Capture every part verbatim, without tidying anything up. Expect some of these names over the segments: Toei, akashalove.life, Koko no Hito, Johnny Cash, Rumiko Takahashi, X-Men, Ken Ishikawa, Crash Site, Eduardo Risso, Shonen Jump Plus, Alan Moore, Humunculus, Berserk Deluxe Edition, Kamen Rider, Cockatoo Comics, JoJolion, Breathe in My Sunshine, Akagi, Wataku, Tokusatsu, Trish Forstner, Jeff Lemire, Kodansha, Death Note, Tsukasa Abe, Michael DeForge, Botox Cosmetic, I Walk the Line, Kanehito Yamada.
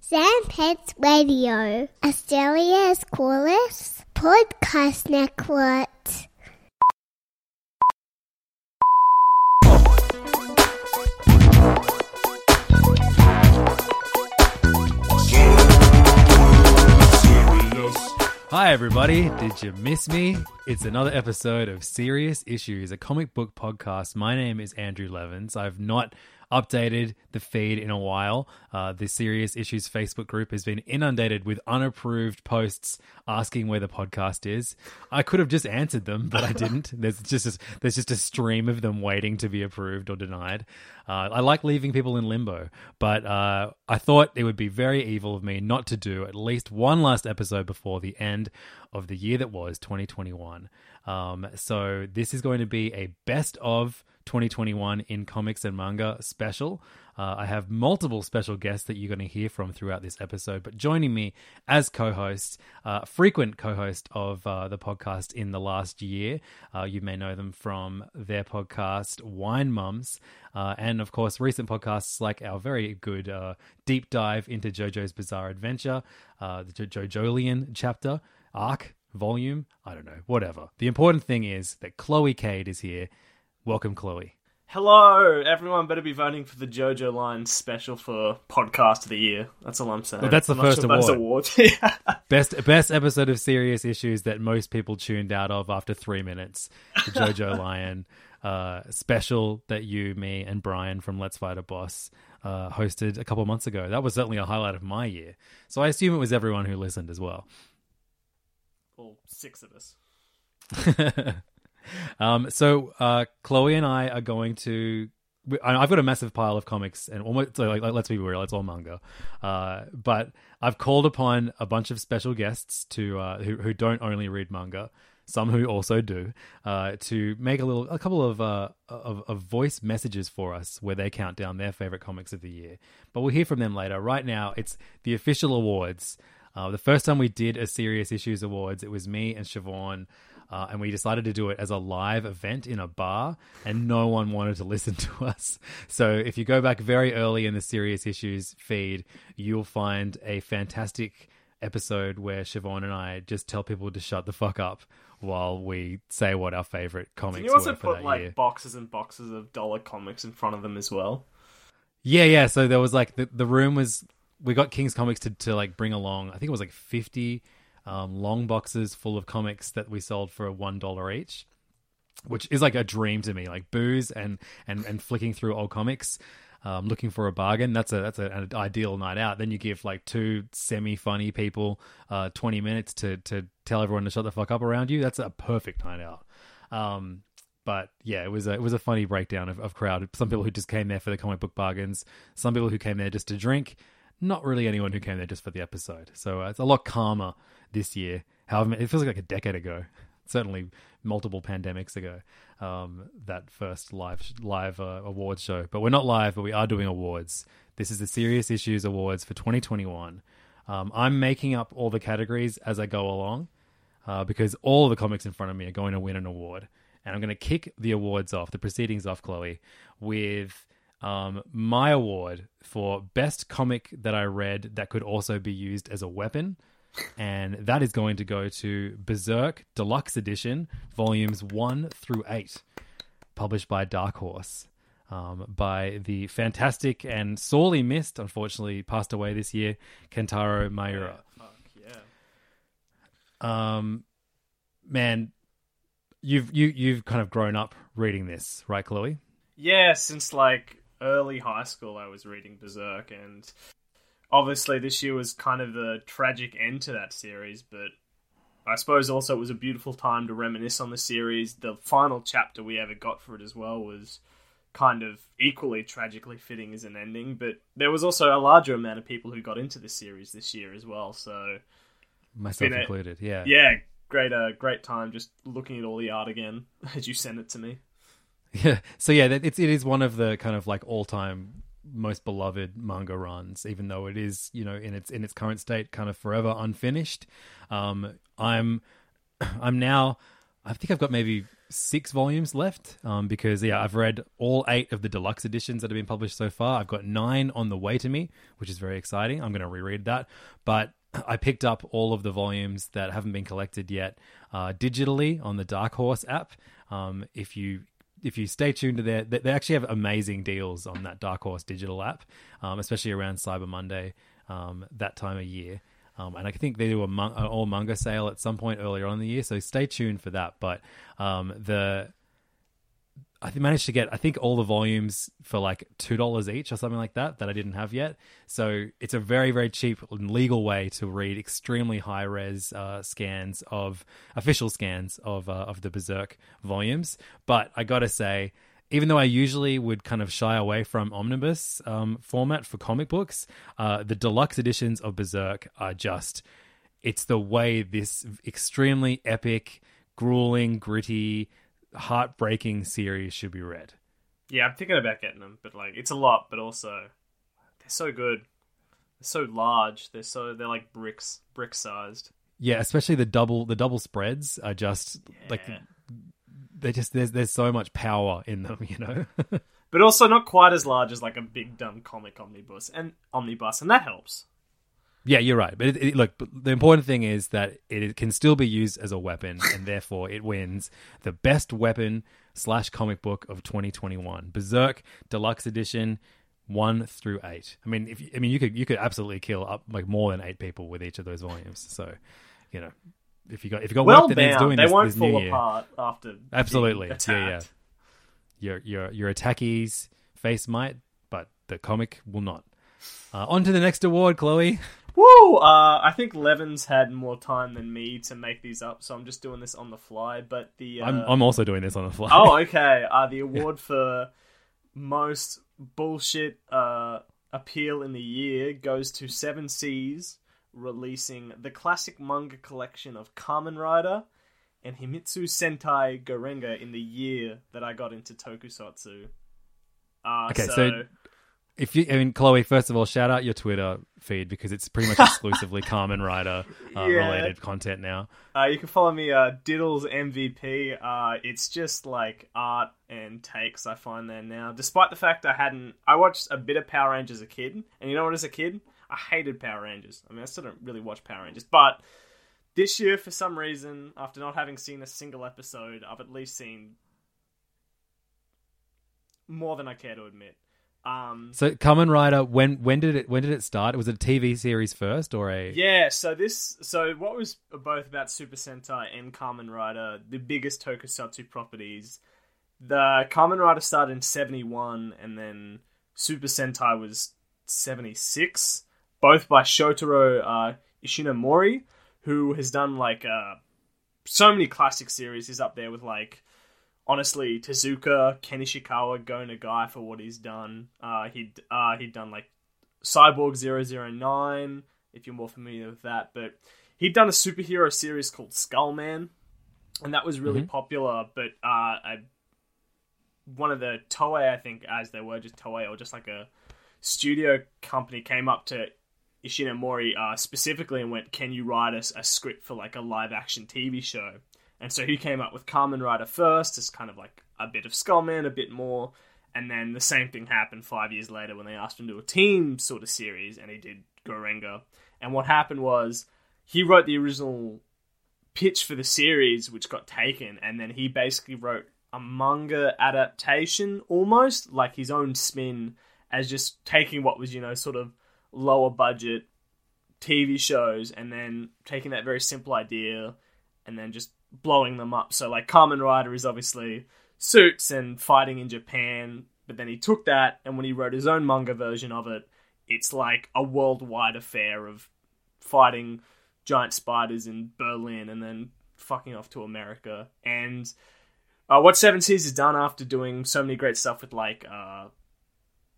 Sam Pets Radio, Australia's coolest podcast network. Hi everybody, did you miss me? It's another episode of Serious Issues, a comic book podcast. My name is Andrew Levins. I've not updated the feed in a while. Uh, the Serious Issues Facebook group has been inundated with unapproved posts asking where the podcast is. I could have just answered them, but I didn't. There's just a, there's just a stream of them waiting to be approved or denied. Uh, I like leaving people in limbo, but uh, I thought it would be very evil of me not to do at least one last episode before the end of the year that was twenty twenty-one. Um, so this is going to be a best of twenty twenty-one in comics and manga special. Uh, I have multiple special guests that you're going to hear from throughout this episode, but joining me as co-host, uh, frequent co-host of uh, the podcast in the last year, uh, you may know them from their podcast Wine Mums, uh, and of course recent podcasts like our very good uh, deep dive into JoJo's Bizarre Adventure, uh, the JoJolion chapter, arc, volume, I don't know, whatever. The important thing is that Chloe Cade is here. Welcome, Chloe. Hello, everyone. Better be voting for the JoJolion special for podcast of the year. That's all I'm saying. Well, that's the I'm first sure award. That's award. yeah. Best best episode of Serious Issues that most people tuned out of after three minutes. The JoJolion uh, special that you, me, and Brian from Let's Fight a Boss uh, hosted a couple months ago. That was certainly a highlight of my year. So I assume it was everyone who listened as well. All six of us. Um, so, uh, Chloe and I are going to, I've got a massive pile of comics and almost, like, like let's be real, it's all manga. Uh, but I've called upon a bunch of special guests to, uh, who, who don't only read manga, some who also do, uh, to make a little, a couple of, uh, of, of voice messages for us where they count down their favorite comics of the year, but we'll hear from them later. Right now, it's the official awards. Uh, the first time we did a Serious Issues Awards, it was me and Siobhan. Uh, and we decided to do it as a live event in a bar, and no one wanted to listen to us. So if you go back very early in the Serious Issues feed, you'll find a fantastic episode where Siobhan and I just tell people to shut the fuck up while we say what our favorite comics were. Can you also put like year. boxes and boxes of dollar comics in front of them as well? Yeah, yeah. So there was like the, the room was, we got King's Comics to, to like bring along, I think it was like fifty Um, long boxes full of comics that we sold for one dollar each, which is like a dream to me, like booze and and, and flicking through old comics, um, looking for a bargain. That's a that's a, an ideal night out. Then you give like two semi-funny people uh, twenty minutes to to tell everyone to shut the fuck up around you. That's a perfect night out. Um, but yeah, it was a, it was a funny breakdown of, of crowd. Some people who just came there for the comic book bargains, some people who came there just to drink, not really anyone who came there just for the episode. So uh, it's a lot calmer this year. However, it feels like a decade ago, certainly multiple pandemics ago, um, that first live live uh, awards show. But we're not live, but we are doing awards This is the Serious Issues Awards for twenty twenty-one. Um, I'm making up all the categories as I go along uh, because all of the comics in front of me are going to win an award. And I'm going to kick the awards off, the proceedings off, Chloe, with um, my award for best comic that I read that could also be used as a weapon. And that is going to go to Berserk Deluxe Edition, volumes one through eight, published by Dark Horse. Um, by the fantastic and sorely missed, unfortunately passed away this year, Kentaro Miura. Yeah, fuck yeah. Um, man, you've you you've kind of grown up reading this, right, Chloe? Yeah, since like early high school, I was reading Berserk, and obviously this year was kind of the tragic end to that series. But I suppose also it was a beautiful time to reminisce on the series. The final chapter we ever got for it as well was kind of equally tragically fitting as an ending, but there was also a larger amount of people who got into the series this year as well, so myself included. A, yeah, yeah, great, uh, great time just looking at all the art again as you sent it to me. Yeah, so yeah, it's it is one of the kind of like all time most beloved manga runs, even though it is, you know, in its in its current state, kind of forever unfinished. Um, I'm, I'm now, I think I've got maybe six volumes left um, because yeah, I've read all eight of the deluxe editions that have been published so far. I've got nine on the way to me, which is very exciting. I'm going to reread that. But I picked up all of the volumes that haven't been collected yet uh, digitally on the Dark Horse app. Um, if you if you stay tuned to their... They actually have amazing deals on that Dark Horse digital app, um, especially around Cyber Monday, um, that time of year. Um, and I think they do a mon- an all manga sale at some point earlier on in the year, so stay tuned for that. But um, the I managed to get, I think, all the volumes for like two dollars each or something like that that I didn't have yet. So it's a very, very cheap and legal way to read extremely high res uh, scans of official scans of uh, of the Berserk volumes. But I gotta say, even though I usually would kind of shy away from omnibus um, format for comic books, uh, the deluxe editions of Berserk are just, it's the way this extremely epic, grueling, gritty, heartbreaking series should be read. Yeah, I'm thinking about getting them, but like, it's a lot, but also they're so good. They're so large. They're so, they're like bricks, brick sized. Yeah, especially the double, the double spreads are just yeah. like... They just there's there's so much power in them, you know. But also not quite as large as like a big dumb comic omnibus and omnibus, and that helps. Yeah, you're right. But it, it, look, the important thing is that it can still be used as a weapon, and therefore it wins the best weapon slash comic book of twenty twenty-one. Berserk Deluxe Edition one through eight. I mean, if I mean you could you could absolutely kill up like more than eight people with each of those volumes. So, you know. If you got if you got well, work that needs doing, they this, won't this fall apart year. After absolutely, being yeah, yeah. Your your your attackies face might, but the comic will not. Uh, on to the next award, Chloe. Woo! Uh, I think Levins had more time than me to make these up, so I'm just doing this on the fly. But the uh... I'm I'm also doing this on the fly. Oh, okay. Uh, the award yeah. for most bullshit uh, appeal in the year goes to Seven Seas, releasing the classic manga collection of Kamen Rider and Himitsu Sentai Gorenger in the year that I got into tokusatsu. Uh, okay, so... so if you, I mean, Chloe, first of all, shout out your Twitter feed because it's pretty much exclusively Kamen Rider uh, yeah. related content now. Uh, you can follow me, uh, Diddles M V P. Uh, it's just like art and takes I find there now. Despite the fact I hadn't, I watched a bit of Power Rangers as a kid, and you know what? As a kid, I hated Power Rangers. I mean, I still don't really watch Power Rangers, but this year, for some reason, after not having seen a single episode, I've at least seen more than I care to admit. Um, so, Kamen Rider, when when did it when did it start? Was it a T V series first or a? Yeah. So this, so what was both about Super Sentai and Kamen Rider, the biggest tokusatsu properties. The Kamen Rider started in seventy-one, and then Super Sentai was seventy-six. Both by Shotaro uh, Ishinomori, who has done, like, uh, so many classic series. He's up there with, like, honestly, Tezuka, Ken Ishikawa, Go Nagai for what he's done. Uh, he'd, uh, he'd done, like, Cyborg zero zero nine, if you're more familiar with that. But he'd done a superhero series called Skullman, and that was really mm-hmm. popular. But uh, I, one of the Toei, I think, as they were, just Toei, or just, like, a studio company came up to Ishinomori uh, specifically and went, can you write us a script for like a live action T V show? And so he came up with Kamen Rider first, as kind of like a bit of Skullman, a bit more. And then the same thing happened five years later when they asked him to do a team sort of series, and he did Gorenger. And what happened was he wrote the original pitch for the series, which got taken, and then he basically wrote a manga adaptation, almost like his own spin, as just taking what was, you know, sort of lower budget T V shows and then taking that very simple idea and then just blowing them up. So like Kamen Rider is obviously suits and fighting in Japan, but then he took that, and when he wrote his own manga version of it, it's like a worldwide affair of fighting giant spiders in Berlin and then fucking off to America. And uh, what Seven Seas has done after doing so many great stuff with like uh,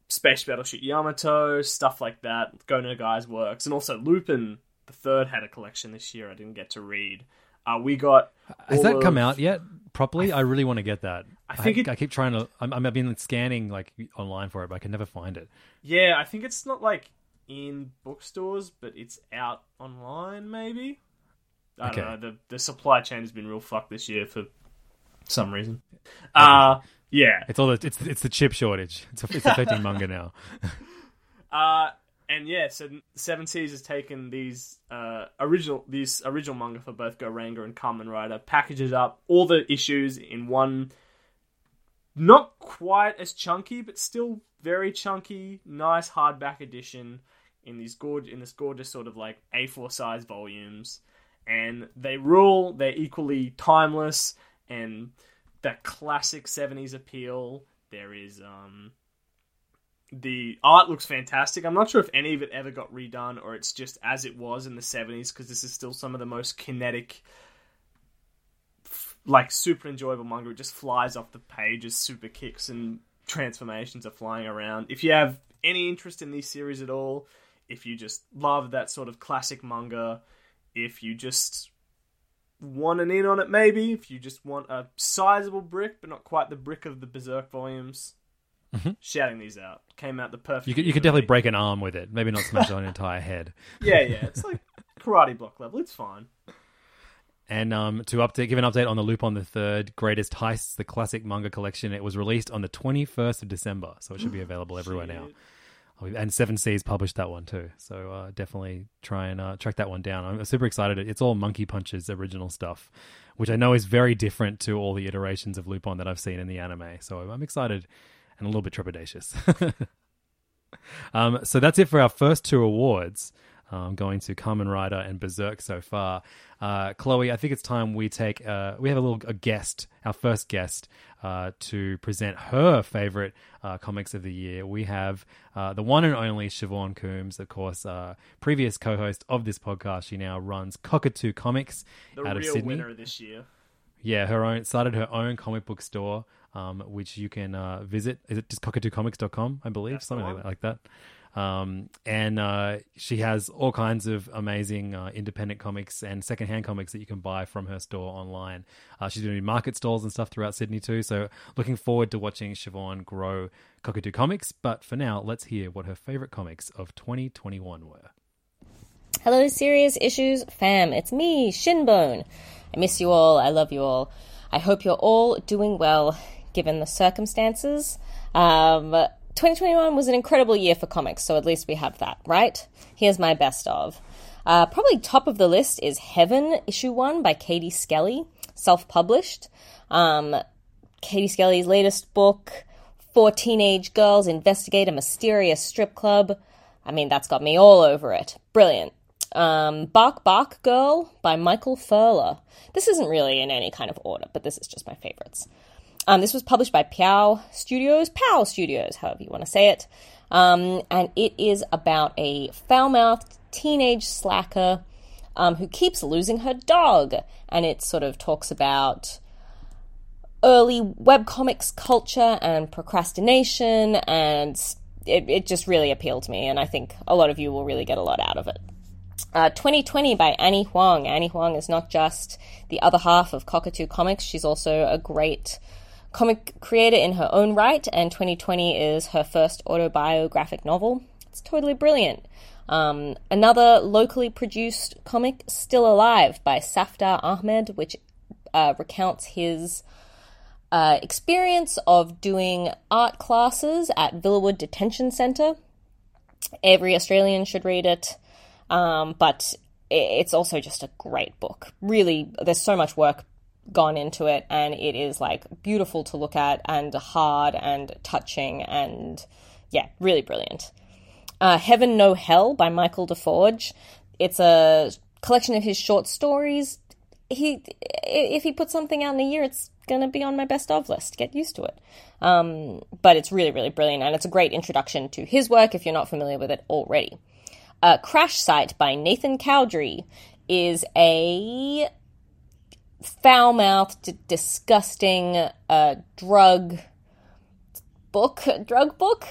Space Battleship Yamato, stuff like that, Go No Guy's works, and also Lupin the Third had a collection this year I didn't get to read. Uh, we got... Has that of... come out yet properly? I, th- I really want to get that. I think I, it... I keep trying to... I'm, I've been scanning like online for it, but I can never find it. Yeah, I think it's not like in bookstores, but it's out online maybe. I okay. don't know. The, the supply chain has been real fucked this year for some reason. Uh, yeah. It's all the, it's, it's the chip shortage. It's, it's affecting manga now. uh... And yeah, so Seven Seas has taken these uh, original these original manga for both Gorenger and Kamen Rider, packages up all the issues in one, not quite as chunky, but still very chunky, nice hardback edition in these gorge in this gorgeous sort of like A four size volumes, and they rule. They're equally timeless and that classic seventies appeal. There is um. The art looks fantastic. I'm not sure if any of it ever got redone or it's just as it was in the seventies, because this is still some of the most kinetic, like super enjoyable manga. It just flies off the pages, super kicks and transformations are flying around. If you have any interest in these series at all, if you just love that sort of classic manga, if you just want an in on it maybe, if you just want a sizable brick but not quite the brick of the Berserk volumes... Mm-hmm. Shouting these out came out the perfect. You could, you could definitely break an arm with it. Maybe not smash on an entire head. Yeah, yeah, it's like karate block level. It's fine. And um, to update, give an update on the Lupin the Third Greatest Heists, the classic manga collection. It was released on the twenty-first of December, so it should be available everywhere now. And Seven Seas published that one too, so uh, definitely try and uh, track that one down. I'm super excited. It's all Monkey Punch's original stuff, which I know is very different to all the iterations of Lupin that I've seen in the anime. So I'm excited. And a little bit trepidatious. um, so that's it for our first two awards, um, going to Kamen Rider and Berserk so far. Uh, Chloe, I think it's time we take uh, we have a little a guest, our first guest, uh, to present her favorite uh, comics of the year. We have uh, the one and only Siobhan Coombs, of course, uh, previous co-host of this podcast. She now runs Cockatoo Comics the out of Sydney. The real winner this year. Yeah, her own started her own comic book store. Um, which you can uh, visit. Is it just cockatoo comics dot com, I believe? That's something like, like that. Um, and uh, she has all kinds of amazing uh, independent comics and secondhand comics that you can buy from her store online. Uh, she's doing market stalls and stuff throughout Sydney too. So looking forward to watching Siobhan grow Cockatoo Comics. But for now, let's hear what her favourite comics of twenty twenty-one were. Hello, Serious Issues fam. It's me, Shinbone. I miss you all. I love you all. I hope you're all doing well, given the circumstances. Um, twenty twenty-one was an incredible year for comics, so at least we have that, right? Here's my best of. Uh, probably top of the list is Heaven, issue one by Katie Skelly, self-published. Um, Katie Skelly's latest book, Four Teenage Girls Investigate a Mysterious Strip Club. I mean, that's got me all over it. Brilliant. Um, Bark Bark Girl by Michael Furler. This isn't really in any kind of order, but this is just my favorites. Um, this was published by Pow Studios, Pow Studios, however you want to say it. Um, and it is about a foul-mouthed teenage slacker um, who keeps losing her dog. And it sort of talks about early webcomics culture and procrastination. And it, it just really appealed to me. And I think a lot of you will really get a lot out of it. Uh, twenty twenty by Annie Huang. Annie Huang is not just the other half of Cockatoo Comics. She's also a great... comic creator in her own right, and twenty twenty is her first autobiographic novel. It's totally brilliant. Um, another locally produced comic, Still Alive, by Safdar Ahmed, which uh, recounts his uh, experience of doing art classes at Villawood Detention Centre. Every Australian should read it, um, but it's also just a great book. Really, there's so much work gone into it, and it is, like, beautiful to look at and hard and touching and, yeah, really brilliant. Uh, Heaven No Hell by Michael DeForge. It's a collection of his short stories. He, if he puts something out in a year, it's going to be on my best of list. Get used to it. Um, but it's really, really brilliant, and it's a great introduction to his work if you're not familiar with it already. Uh, Crash Site by Nathan Cowdery is a foul-mouthed, disgusting uh, drug book, drug book,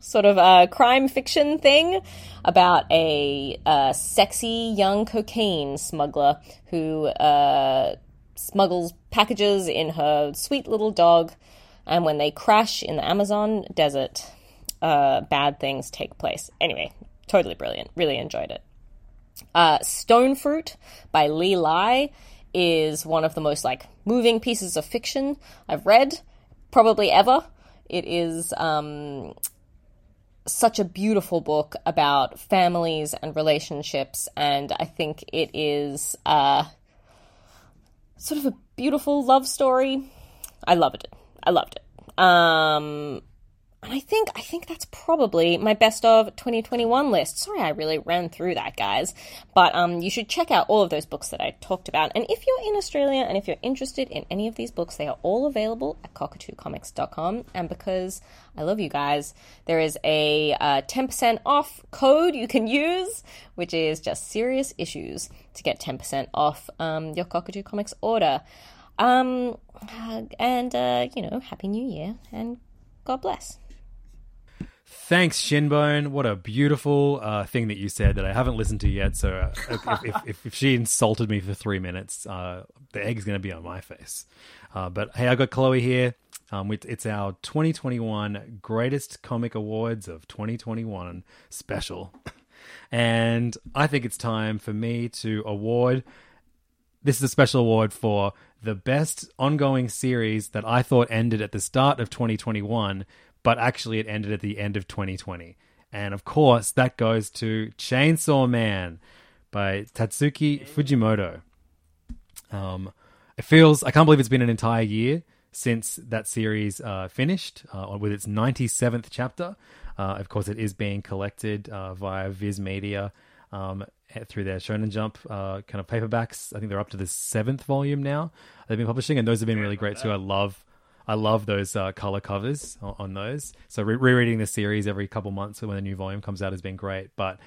sort of a crime fiction thing about a uh, sexy young cocaine smuggler who uh, smuggles packages in her sweet little dog, and when they crash in the Amazon desert, uh, bad things take place. Anyway, totally brilliant. Really enjoyed it. Uh, Stone Fruit by Lee Lai is one of the most, like, moving pieces of fiction I've read, probably ever. It is um, such a beautiful book about families and relationships, and I think it is uh, sort of a beautiful love story. I loved it. I loved it. Um, and I think I think that's probably my best of twenty twenty-one list. Sorry, I really ran through that, guys. But um, you should check out all of those books that I talked about. And if you're in Australia and if you're interested in any of these books, they are all available at cockatoo comics dot com. And because I love you guys, there is a uh, ten percent off code you can use, which is just Serious Issues, to get ten percent off um, your Cockatoo Comics order. Um, and, uh, you know, Happy New Year, and God bless. Thanks, Shinbone. What a beautiful uh, thing that you said that I haven't listened to yet. So uh, if, if, if, if she insulted me for three minutes, uh, the egg's going to be on my face. Uh, but hey, I got Chloe here. Um, it's our twenty twenty-one Greatest Comic Awards of twenty twenty-one special. And I think it's time for me to award... This is a special award for the best ongoing series that I thought ended at the start of twenty twenty-one, but actually it ended at the end of twenty twenty. And of course, that goes to Chainsaw Man by Tatsuki Fujimoto. Um, it feels, I can't believe it's been an entire year since that series uh, finished uh, with its ninety-seventh chapter. Uh, of course, it is being collected uh, via Viz Media. Um, through their Shonen Jump uh, kind of paperbacks. I think they're up to the seventh volume now they've been publishing, and those have been really great too. I love I love those uh, colour covers on, on those. So re- rereading the series every couple months when a new volume comes out has been great, but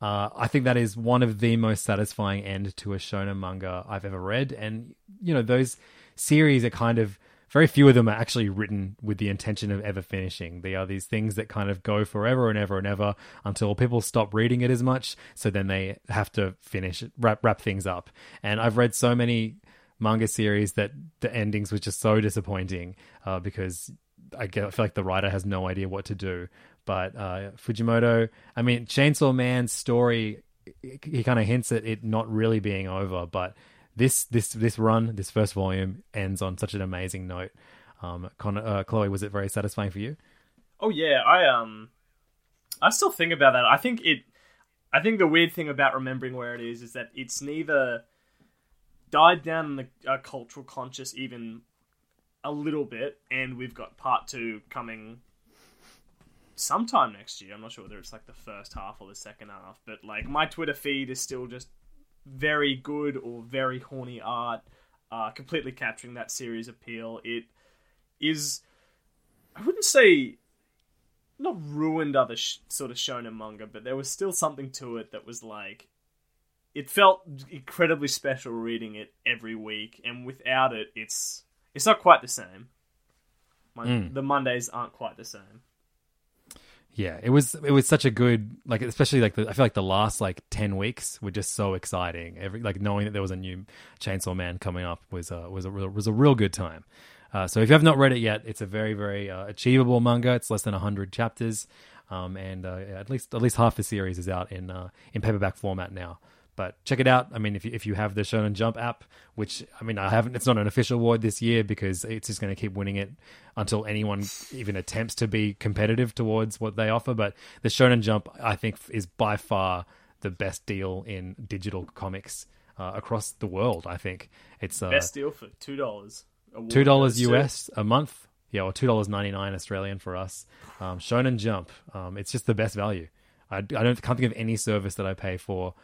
uh, I think that is one of the most satisfying end to a Shonen manga I've ever read. And, you know, those series are kind of, very few of them are actually written with the intention of ever finishing. They are these things that kind of go forever and ever and ever until people stop reading it as much. So then they have to finish, wrap wrap things up. And I've read so many manga series that the endings were just so disappointing uh, because I, get, I feel like the writer has no idea what to do. But uh, Fujimoto, I mean, Chainsaw Man's story, he kind of hints at it not really being over, but... This this this run, this first volume, ends on such an amazing note. Um, Con- uh, Chloe, was it very satisfying for you? Oh yeah, I um, I still think about that. I think it. I think the weird thing about remembering where it is is that it's neither died down in the uh, cultural conscious even a little bit, and we've got part two coming sometime next year. I'm not sure whether it's like the first half or the second half, but like my Twitter feed is still just. Very good or very horny art, uh, completely capturing that series appeal. It is, I wouldn't say, not ruined other sh- sort of shonen manga, but there was still something to it that was like, it felt incredibly special reading it every week, and without it, it's it's not quite the same. My, mm. The Mondays aren't quite the same. Yeah, it was it was such a good, like, especially like the, I feel like the last like ten weeks were just so exciting. Every like knowing that there was a new Chainsaw Man coming up was uh, was a real, was a real good time. Uh, so if you have not read it yet, it's a very, very uh, achievable manga. It's less than one hundred chapters, um, and uh, at least at least half the series is out in uh, in paperback format now. But check it out. I mean, if you, if you have the Shonen Jump app, which, I mean, I haven't, it's not an official award this year because it's just going to keep winning it until anyone even attempts to be competitive towards what they offer. But the Shonen Jump, I think, is by far the best deal in digital comics uh, across the world, I think. It's uh, best deal for two dollars. two dollars U S a month. Yeah, or two dollars ninety-nine Australian for us. Um, Shonen Jump. Um, it's just the best value. I, I don't can't think of any service that I pay for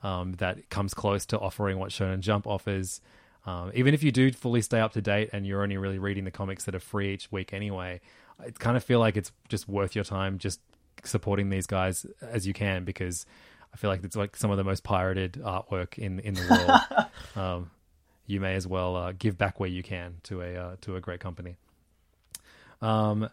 Um, that comes close to offering what Shonen Jump offers. Um, even if you do fully stay up to date and you're only really reading the comics that are free each week anyway, I kind of feel like it's just worth your time just supporting these guys as you can, because I feel like it's like some of the most pirated artwork in in the world. um, you may as well uh, give back where you can to a uh, to a great company. Um.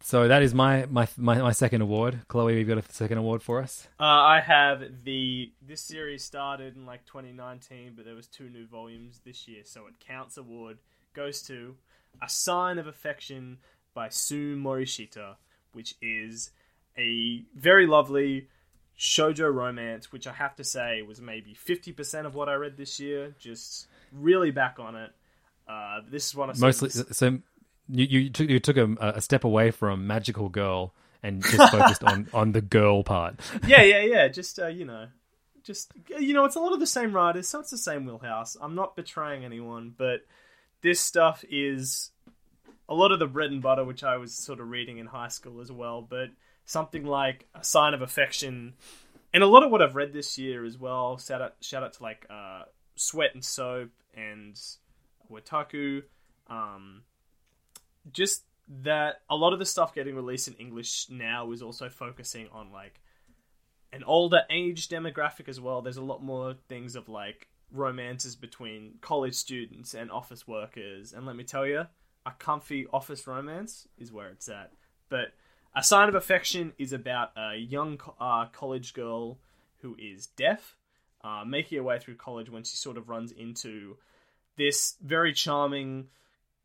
So that is my, my my my second award. Chloe, you've got a second award for us? Uh, I have the... This series started in like twenty nineteen, but there was two new volumes this year, so it counts award. Goes to A Sign of Affection by Sue Morishita, which is a very lovely shoujo romance, which I have to say was maybe fifty percent of what I read this year. Just really back on it. Uh, this is one of... Mostly... So- You you took you took a, a step away from magical girl and just focused on, on the girl part. Yeah, yeah, yeah. Just uh, you know, just you know, it's a lot of the same writers, so it's the same wheelhouse. I'm not betraying anyone, but this stuff is a lot of the bread and butter, which I was sort of reading in high school as well. But something like A Sign of Affection, and a lot of what I've read this year as well. Shout out, shout out to like uh, Sweat and Soap and Wataku. Um, Just that a lot of the stuff getting released in English now is also focusing on like an older age demographic as well. There's a lot more things of like romances between college students and office workers. And let me tell you, a comfy office romance is where it's at. But A Sign of Affection is about a young uh, college girl who is deaf, uh, making her way through college when she sort of runs into this very charming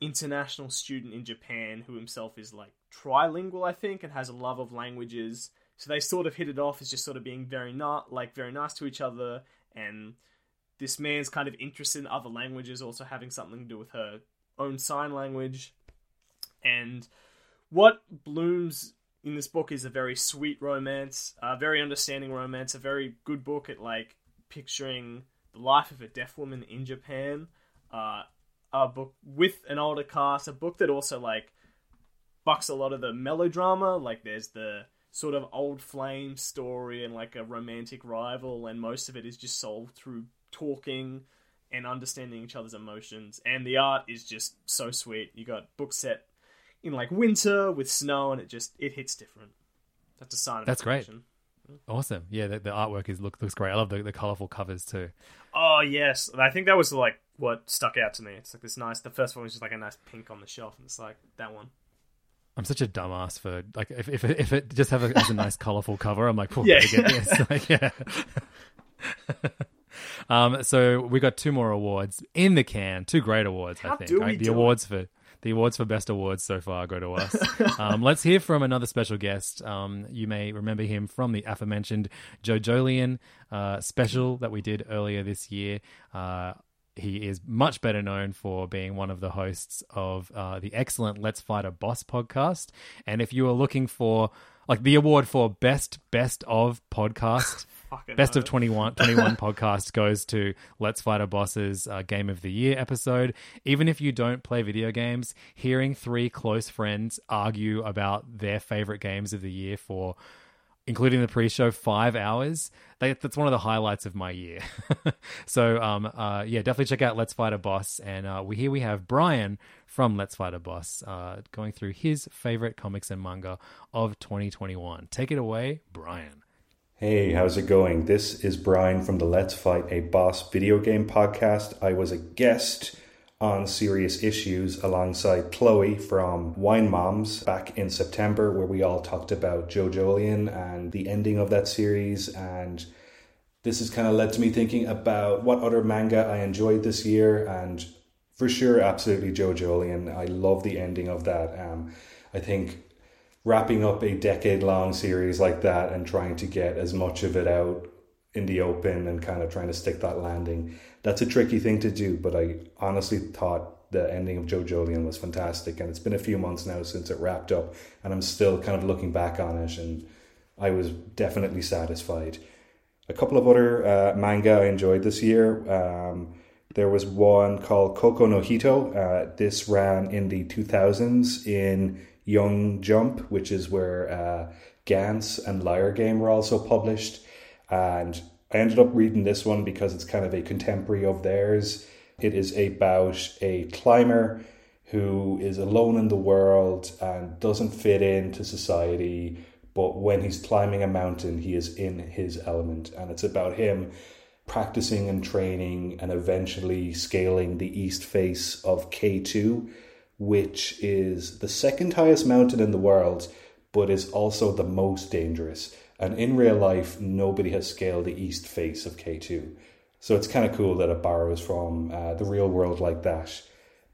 international student in Japan who himself is like trilingual, I think, and has a love of languages. So they sort of hit it off as just sort of being very not like very nice to each other. And this man's kind of interested in other languages, also having something to do with her own sign language. And what blooms in this book is a very sweet romance, a very understanding romance, a very good book at like picturing the life of a deaf woman in Japan. Uh, A book with an older cast, a book that also like bucks a lot of the melodrama. Like there's the sort of old flame story and like a romantic rival, and most of it is just solved through talking and understanding each other's emotions. And the art is just so sweet. You got book set in like winter with snow, and it just it hits different. That's a sign of that's great. Awesome. Yeah, the, the artwork is look looks great. I love the, the colorful covers too. Oh yes, and I think that was like what stuck out to me. It's like this nice. The first one was just like a nice pink on the shelf, and it's like that one. I'm such a dumbass for like if if if it just have a, has a nice colorful cover. I'm like, well, yeah, get this. Like, yeah. um. So we got two more awards in the can. Two great awards. How I think do we right? the do awards it? for. The awards for best awards so far go to us. um, let's hear from another special guest. Um, you may remember him from the aforementioned JoJolion uh, special that we did earlier this year. Uh, he is much better known for being one of the hosts of uh, the excellent Let's Fight a Boss podcast. And if you are looking for like the award for best best of podcast, Best of twenty-one, twenty-one podcast goes to Let's Fight a Boss's uh, Game of the Year episode. Even if you don't play video games, hearing three close friends argue about their favorite games of the year for, including the pre-show, five hours, they, that's one of the highlights of my year. so, um, uh, yeah, definitely check out Let's Fight a Boss. And uh, we here we have Brian from Let's Fight a Boss uh, going through his favorite comics and manga of twenty twenty-one. Take it away, Brian. Hey, how's it going? This is Brian from the Let's Fight a Boss video game podcast. I was a guest on Serious Issues alongside Chloe from Wine Mums back in September, where we all talked about JoJolion and the ending of that series. And this has kind of led to me thinking about what other manga I enjoyed this year. And For sure, absolutely, JoJolion. I love the ending of that. Um, I think wrapping up a decade-long series like that and trying to get as much of it out in the open and kind of trying to stick that landing, that's a tricky thing to do, but I honestly thought the ending of JoJolion was fantastic, and it's been a few months now since it wrapped up, and I'm still kind of looking back on it, and I was definitely satisfied. A couple of other uh, manga I enjoyed this year. Um, there was one called Koko no Hito. Uh, this ran in the two thousands in Young Jump, which is where uh, Gantz and Liar Game were also published. And I ended up reading this one because it's kind of a contemporary of theirs. It is about a climber who is alone in the world and doesn't fit into society. But when he's climbing a mountain, he is in his element. And it's about him practicing and training and eventually scaling the east face of K two, which is the second highest mountain in the world, but is also the most dangerous. And in real life, nobody has scaled the east face of K two. So it's kind of cool that it borrows from uh, the real world like that.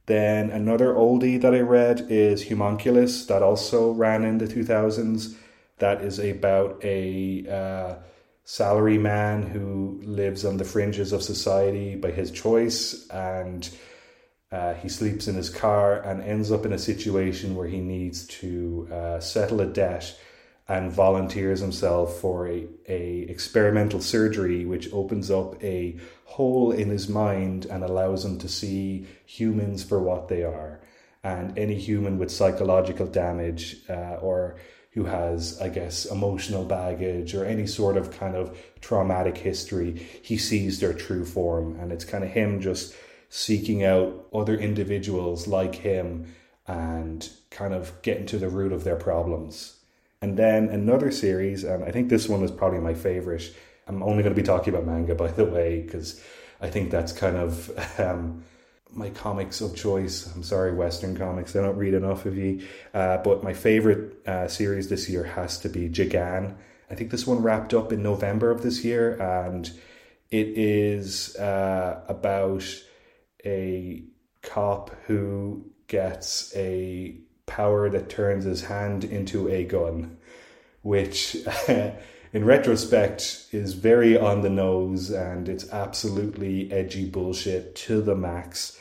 Then another oldie that I read is Humunculus, that also ran in the two thousands. That is about a uh, salaryman who lives on the fringes of society by his choice, and uh, he sleeps in his car and ends up in a situation where he needs to uh, settle a debt, and volunteers himself for a, a experimental surgery which opens up a hole in his mind and allows him to see humans for what they are. And any human with psychological damage uh, or who has, I guess, emotional baggage or any sort of kind of traumatic history, he sees their true form. And it's kind of him just seeking out other individuals like him and kind of getting to the root of their problems. And then another series, and I think this one is probably my favorite. I'm only going to be talking about manga, by the way, because I think that's kind of um, my comics of choice. I'm sorry, Western comics. I don't read enough of you. Uh, but my favorite uh, series this year has to be Jigan. I think this one wrapped up in November of this year, and it is uh, about a cop who gets a power that turns his hand into a gun, which in retrospect is very on the nose, and it's absolutely edgy bullshit to the max.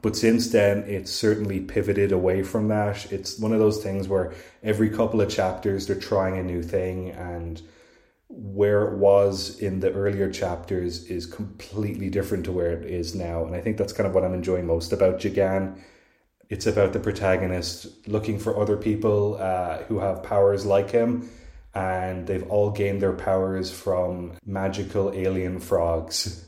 But since then, it's certainly pivoted away from that. It's one of those things where every couple of chapters they're trying a new thing, and where it was in the earlier chapters is completely different to where it is now. And I think that's kind of what I'm enjoying most about Jigan. It's about the protagonist looking for other people uh, who have powers like him, and they've all gained their powers from magical alien frogs.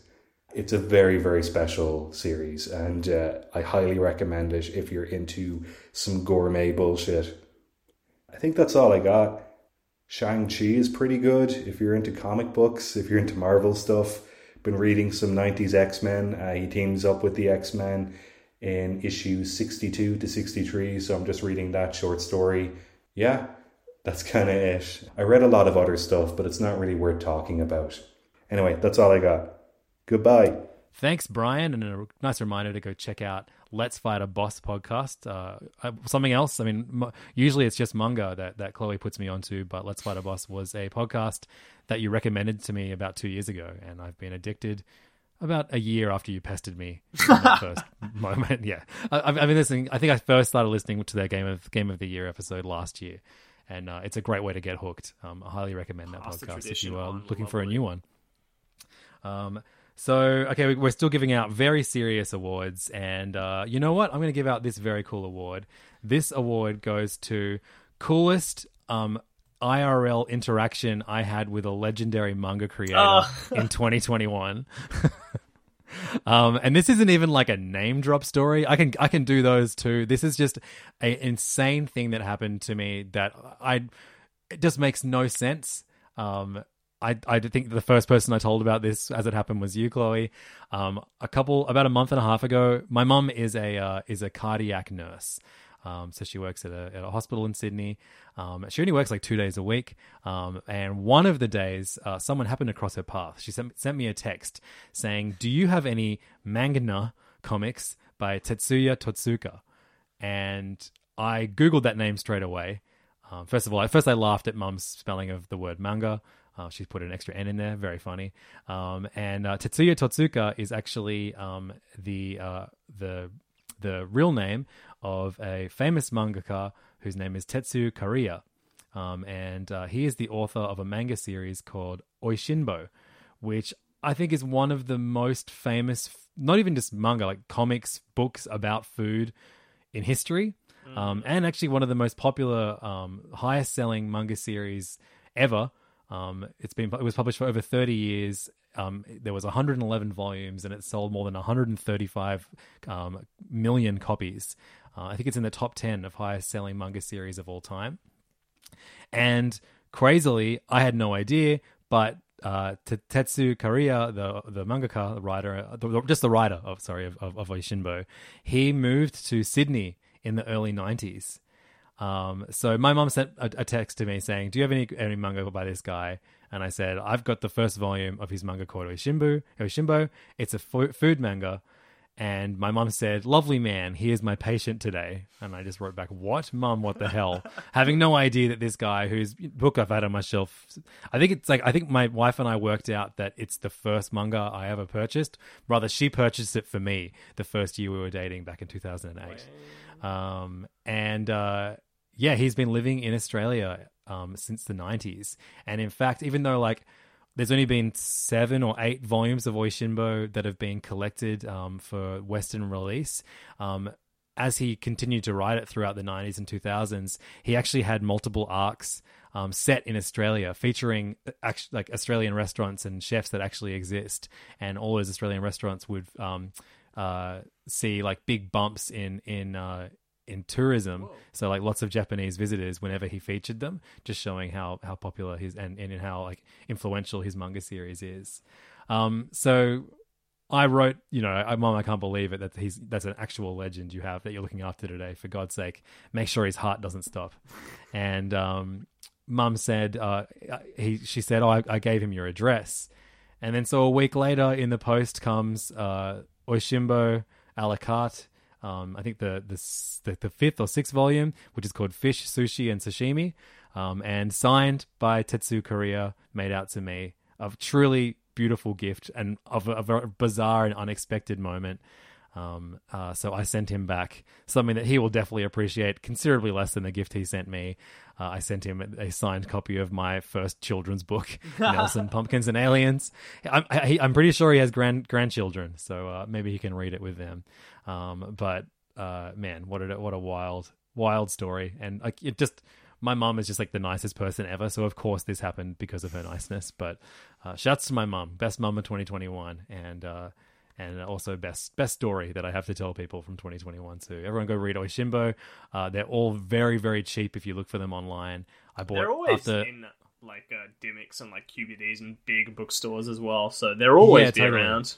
It's a very, very special series, and uh, I highly recommend it if you're into some gourmet bullshit. I think that's all I got. Shang-Chi is pretty good if you're into comic books, if you're into Marvel stuff. Been reading some nineties X-Men. Uh, he teams up with the X-Men in issues sixty-two to sixty-three, so I'm just reading that short story. Yeah, that's kind of it. I read a lot of other stuff, but it's not really worth talking about. Anyway, that's all I got. Goodbye. Thanks, Brian, and a nice reminder to go check out Let's Fight a Boss podcast. Uh, something else, I mean, usually it's just manga that, that Chloe puts me onto, but Let's Fight a Boss was a podcast that you recommended to me about two years ago, and I've been addicted about a year after you pestered me in that first moment. Yeah. I, I mean, listen, I think I first started listening to their Game of Game of the Year episode last year, and uh, it's a great way to get hooked. Um, I highly recommend that Past podcast if you are looking lovely. for a new one. Um, so, okay, we're still giving out very serious awards, and uh, you know what? I'm going to give out this very cool award. This award goes to coolest um. I R L interaction I had with a legendary manga creator oh. in twenty twenty-one. um, and this isn't even like a name drop story. I can I can do those too. This is just an insane thing that happened to me that I it just makes no sense. Um, I I think the first person I told about this as it happened was you, Chloe. Um, a couple about a month and a half ago. My mum is a uh, is a cardiac nurse. Um, so she works at a, at a hospital in Sydney. Um, she only works like two days a week. Um, and one of the days, uh, someone happened to cross her path. She sent, sent me a text saying, "Do you have any manga Comics by Tetsuya Totsuka. And I Googled that name straight away. Um, first of all, at first I laughed at Mum's spelling of the word manga. Uh, she's put an extra N in there. Very funny. Um, and uh, Tetsuya Totsuka is actually um, the uh, the the real name of a famous mangaka whose name is Tetsu Kariya. Um, and uh, he is the author of a manga series called Oishinbo, which I think is one of the most famous, not even just manga, like comics, books about food in history. Mm-hmm. Um, and actually one of the most popular, um, highest selling manga series ever. Um, it's been, it was published for over thirty years. Um, there was one hundred eleven volumes and it sold more than one hundred thirty-five um, million copies. Uh, I think it's in the top ten of highest selling manga series of all time. And crazily, I had no idea, but uh, Tetsu Kariya, the the mangaka, the writer, the, just the writer of sorry of, of, of Oishinbo, he moved to Sydney in the early nineties. Um, so my mum sent a, a text to me saying, "Do you have any any manga by this guy?" And I said, "I've got the first volume of his manga called Oishinbo. Oishinbo. It's a fo- food manga." And my mum said, "Lovely man, he is my patient today." And I just wrote back, "What, mum? What the hell?" Having no idea that this guy, whose book I've had on my shelf, I think it's like I think my wife and I worked out that it's the first manga I ever purchased. Rather, she purchased it for me the first year we were dating back in two thousand eight. Wow. Um, and uh, yeah, he's been living in Australia um, since the nineties. And in fact, even though like. There's only been seven or eight volumes of Oishinbo that have been collected um, for Western release. Um, as he continued to write it throughout the nineties and two thousands, he actually had multiple arcs um, set in Australia, featuring act- like Australian restaurants and chefs that actually exist. And all those Australian restaurants would um, uh, see like big bumps in in uh, in tourism. Whoa. So like lots of Japanese visitors whenever he featured them, just showing how how popular his and, and how like influential his manga series is. Um, so I wrote, you know, I, Mom, I can't believe it that he's that's an actual legend you have that you're looking after today. For God's sake, make sure his heart doesn't stop. And um, Mom said, uh, he she said, oh, I, I gave him your address. And then so a week later, in the post comes uh, Oishinbo a la carte. Um, I think the, the the fifth or sixth volume, which is called Fish, Sushi, and Sashimi, um, and signed by Tetsu Kariya, made out to me, a truly beautiful gift and of a, of a bizarre and unexpected moment. Um, uh, so I sent him back something that he will definitely appreciate, considerably less than the gift he sent me. Uh, I sent him a signed copy of my first children's book, Nelson, Pumpkins and Aliens. I'm, I, I'm pretty sure he has grand grandchildren, so uh, maybe he can read it with them. Um, but uh, man, what a what a wild wild story, and like it just. My mum is just like the nicest person ever. So, of course, this happened because of her niceness. But uh, shouts to my mum. Best mum of twenty twenty-one. And uh, and also best best story that I have to tell people from twenty twenty-one too. Everyone go read Oishinbo. Uh, they're all very, very cheap if you look for them online. I bought They're always after... in like uh, Dimmicks and like Q B Ds and big bookstores as well. So, they're always yeah, be totally. around.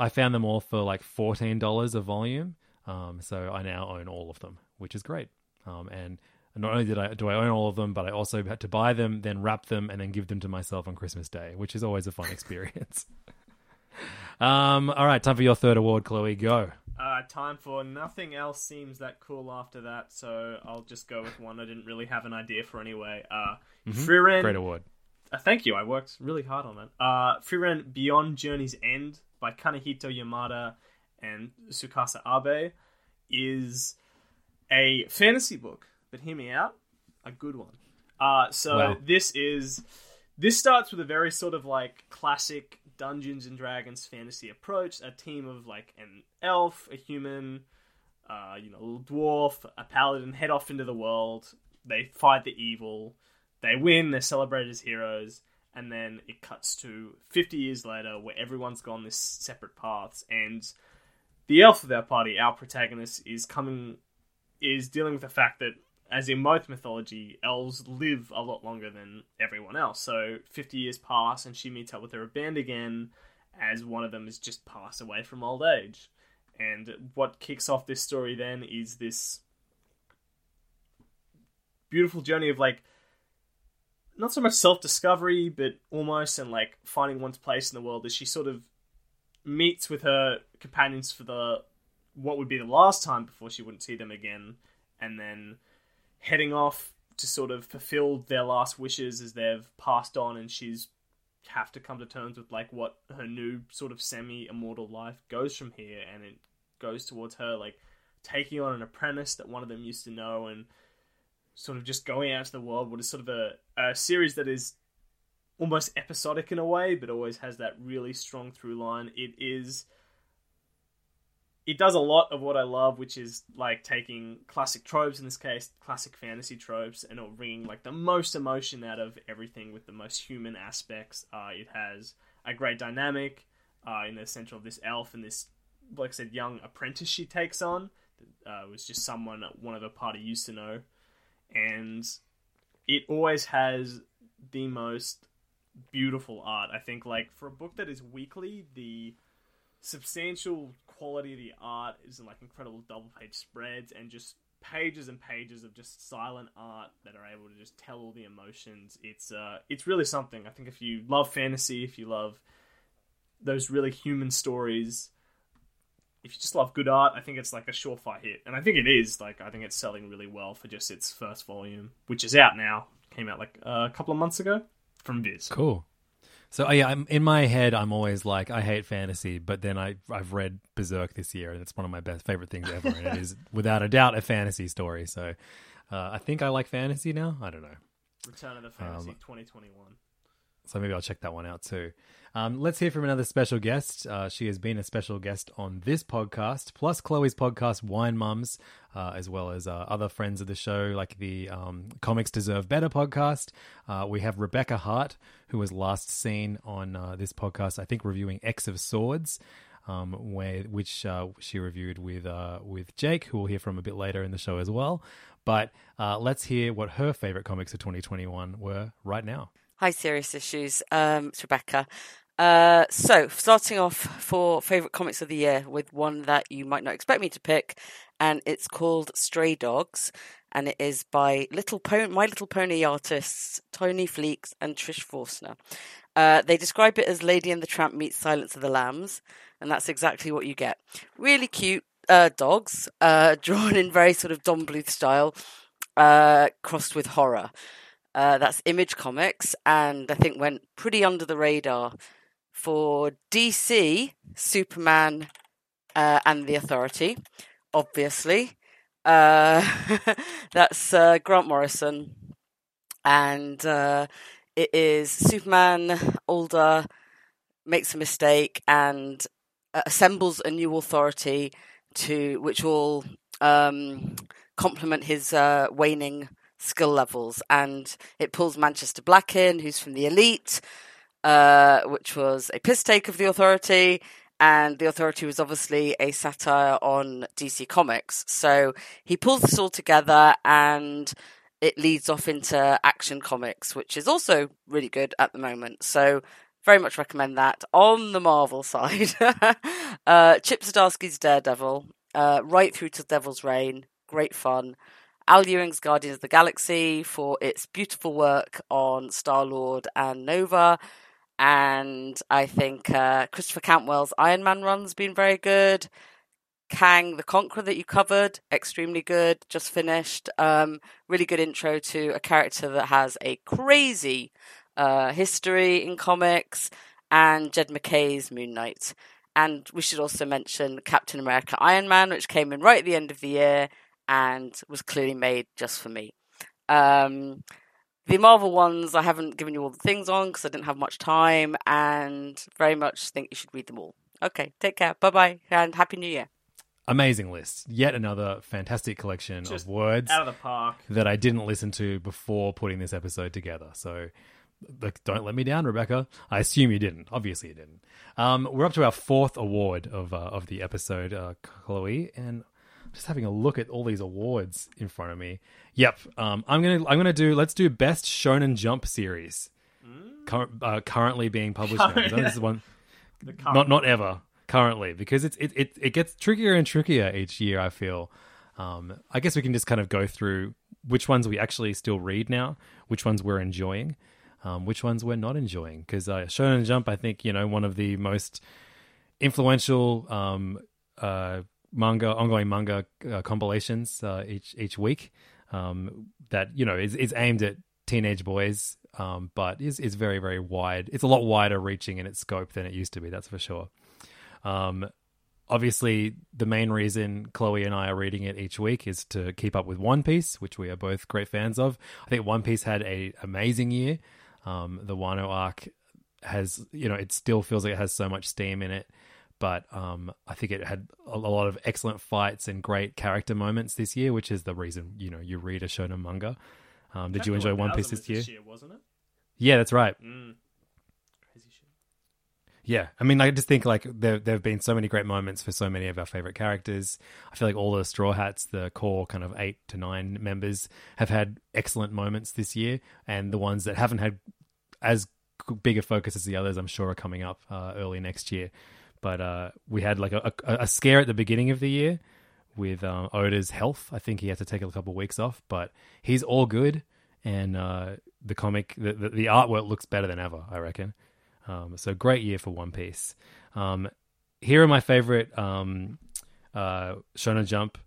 I found them all for like fourteen dollars a volume. Um, so, I now own all of them, which is great. Um, and... Not only did I do I own all of them, but I also had to buy them, then wrap them, and then give them to myself on Christmas Day, which is always a fun experience. um, all right, time for your third award, Chloe. Go. Uh, time for nothing else seems that cool after that, so I'll just go with one I didn't really have an idea for anyway. Uh, mm-hmm. Frieren. Great award. Uh, thank you. I worked really hard on that. Uh, Frieren Beyond Journey's End by Kanehito Yamada and Tsukasa Abe is a fantasy book. But hear me out, a good one. Uh, so wow. this is, this starts with a very sort of like classic Dungeons and Dragons fantasy approach. A team of like an elf, a human, uh, you know, a little dwarf, a paladin head off into the world. They fight the evil. They win. They're celebrated as heroes. And then it cuts to fifty years later where everyone's gone their separate paths. And the elf of our party, our protagonist, is coming, is dealing with the fact that as in most mythology, elves live a lot longer than everyone else. So fifty years pass and she meets up with her band again as one of them has just passed away from old age. And what kicks off this story then is this beautiful journey of like, not so much self-discovery, but almost and like finding one's place in the world as she sort of meets with her companions for the what would be the last time before she wouldn't see them again, and then heading off to sort of fulfill their last wishes as they've passed on, and she's have to come to terms with like what her new sort of semi-immortal life goes from here, and it goes towards her like taking on an apprentice that one of them used to know, and sort of just going out to the world. What is sort of a, a series that is almost episodic in a way, but always has that really strong through line. It is, it does a lot of what I love, which is like taking classic tropes, in this case, classic fantasy tropes, and it'll wring like the most emotion out of everything with the most human aspects. Uh, it has a great dynamic uh, in the center of this elf and this, like I said, young apprentice she takes on. Uh, it was just someone one of her party used to know. And it always has the most beautiful art. I think, like, for a book that is weekly, the substantial quality of the art is in, like, incredible double-page spreads and just pages and pages of just silent art that are able to just tell all the emotions. It's uh, it's really something. I think if you love fantasy, if you love those really human stories, if you just love good art, I think it's like a surefire hit. And I think it is. Like, I think it's selling really well for just its first volume, which is out now. Came out, like, uh, a couple of months ago from Viz. Cool. So, uh, yeah, I'm, in my head, I'm always like, I hate fantasy, but then I, I've read Berserk this year, and it's one of my best favorite things ever, and it is, without a doubt, a fantasy story. So, uh, I think I like fantasy now. I don't know. Return of the Fantasy um, twenty twenty-one. So maybe I'll check that one out too. Um, let's hear from another special guest. Uh, she has been a special guest on this podcast, plus Chloe's podcast, Wine Mums, uh, as well as uh, other friends of the show, like the um, Comics Deserve Better podcast. Uh, we have Rebecca Hart, who was last seen on uh, this podcast, I think reviewing X of Swords, um, where which uh, she reviewed with uh, with Jake, who we'll hear from a bit later in the show as well. But uh, let's hear what her favorite comics of twenty twenty-one were right now. Hi, Serious Issues. Um, it's Rebecca. Uh, so, starting off for favourite comics of the year with one that you might not expect me to pick, and it's called Stray Dogs, and it is by Little Pon- My Little Pony artists Tony Fleeks and Trish Forstner. Uh, they describe it as Lady and the Tramp meets Silence of the Lambs, and that's exactly what you get. Really cute uh, dogs, uh, drawn in very sort of Don Bluth style, uh, crossed with horror. Uh, that's Image Comics, and I think went pretty under the radar. For D C, Superman uh, and the Authority, obviously. Uh, that's uh, Grant Morrison, and uh, it is Superman older, makes a mistake, and uh, assembles a new authority to which will um, complement his uh, waning skill levels, and it pulls Manchester Black in, who's from the Elite, uh, which was a piss take of the Authority, and the Authority was obviously a satire on D C Comics. So he pulls this all together, and it leads off into Action Comics, which is also really good at the moment. So very much recommend that. On the Marvel side, uh, Chip Zdarsky's Daredevil, uh, right through to Devil's Reign, great fun. Al Ewing's Guardians of the Galaxy for its beautiful work on Star-Lord and Nova. And I think uh, Christopher Cantwell's Iron Man run's been very good. Kang the Conqueror that you covered, extremely good, just finished. Um, really good intro to a character that has a crazy uh, history in comics. And Jed McKay's Moon Knight. And we should also mention Captain America Iron Man, which came in right at the end of the year and was clearly made just for me. Um, the Marvel ones, I haven't given you all the things on because I didn't have much time, and very much think you should read them all. Okay, take care. Bye-bye, and Happy New Year. Amazing list. Yet another fantastic collection just of words out of the park that I didn't listen to before putting this episode together. So don't let me down, Rebecca. I assume you didn't. Obviously you didn't. Um, we're up to our fourth award of, uh, of the episode, uh, Chloe, and just having a look at all these awards in front of me. Yep, um, I'm gonna I'm gonna do. Let's do best Shonen Jump series, mm. cur- uh, currently being published. Now. So this is one, not not ever currently, because it's it, it it gets trickier and trickier each year. I feel. Um, I guess we can just kind of go through which ones we actually still read now, which ones we're enjoying, um, which ones we're not enjoying. Because uh, Shonen Jump, I think, you know, one of the most influential um, uh, manga, ongoing manga uh, compilations uh, each each week um, that, you know, is, is aimed at teenage boys, um, but is, is very, very wide. It's a lot wider reaching in its scope than it used to be, that's for sure. Um, obviously, the main reason Chloe and I are reading it each week is to keep up with One Piece, which we are both great fans of. I think One Piece had an amazing year. Um, the Wano arc has, you know, it still feels like it has so much steam in it, but um, I think it had a lot of excellent fights and great character moments this year, which is the reason, you know, you read a shonen manga. Um, did you enjoy One Piece this year? year? Wasn't it? Yeah, that's right. Mm. Crazy shit. Yeah, I mean, I just think like there there have been so many great moments for so many of our favorite characters. I feel like all the Straw Hats, the core kind of eight to nine members, have had excellent moments this year, and the ones that haven't had as big a focus as the others, I'm sure, are coming up uh, early next year. But uh, we had like a, a, a scare at the beginning of the year with um, Oda's health. I think he had to take a couple of weeks off, but he's all good. And uh, the comic, the, the, the artwork looks better than ever, I reckon. Um, so great year for One Piece. Um, here are my favorite um, uh, Shonen Jump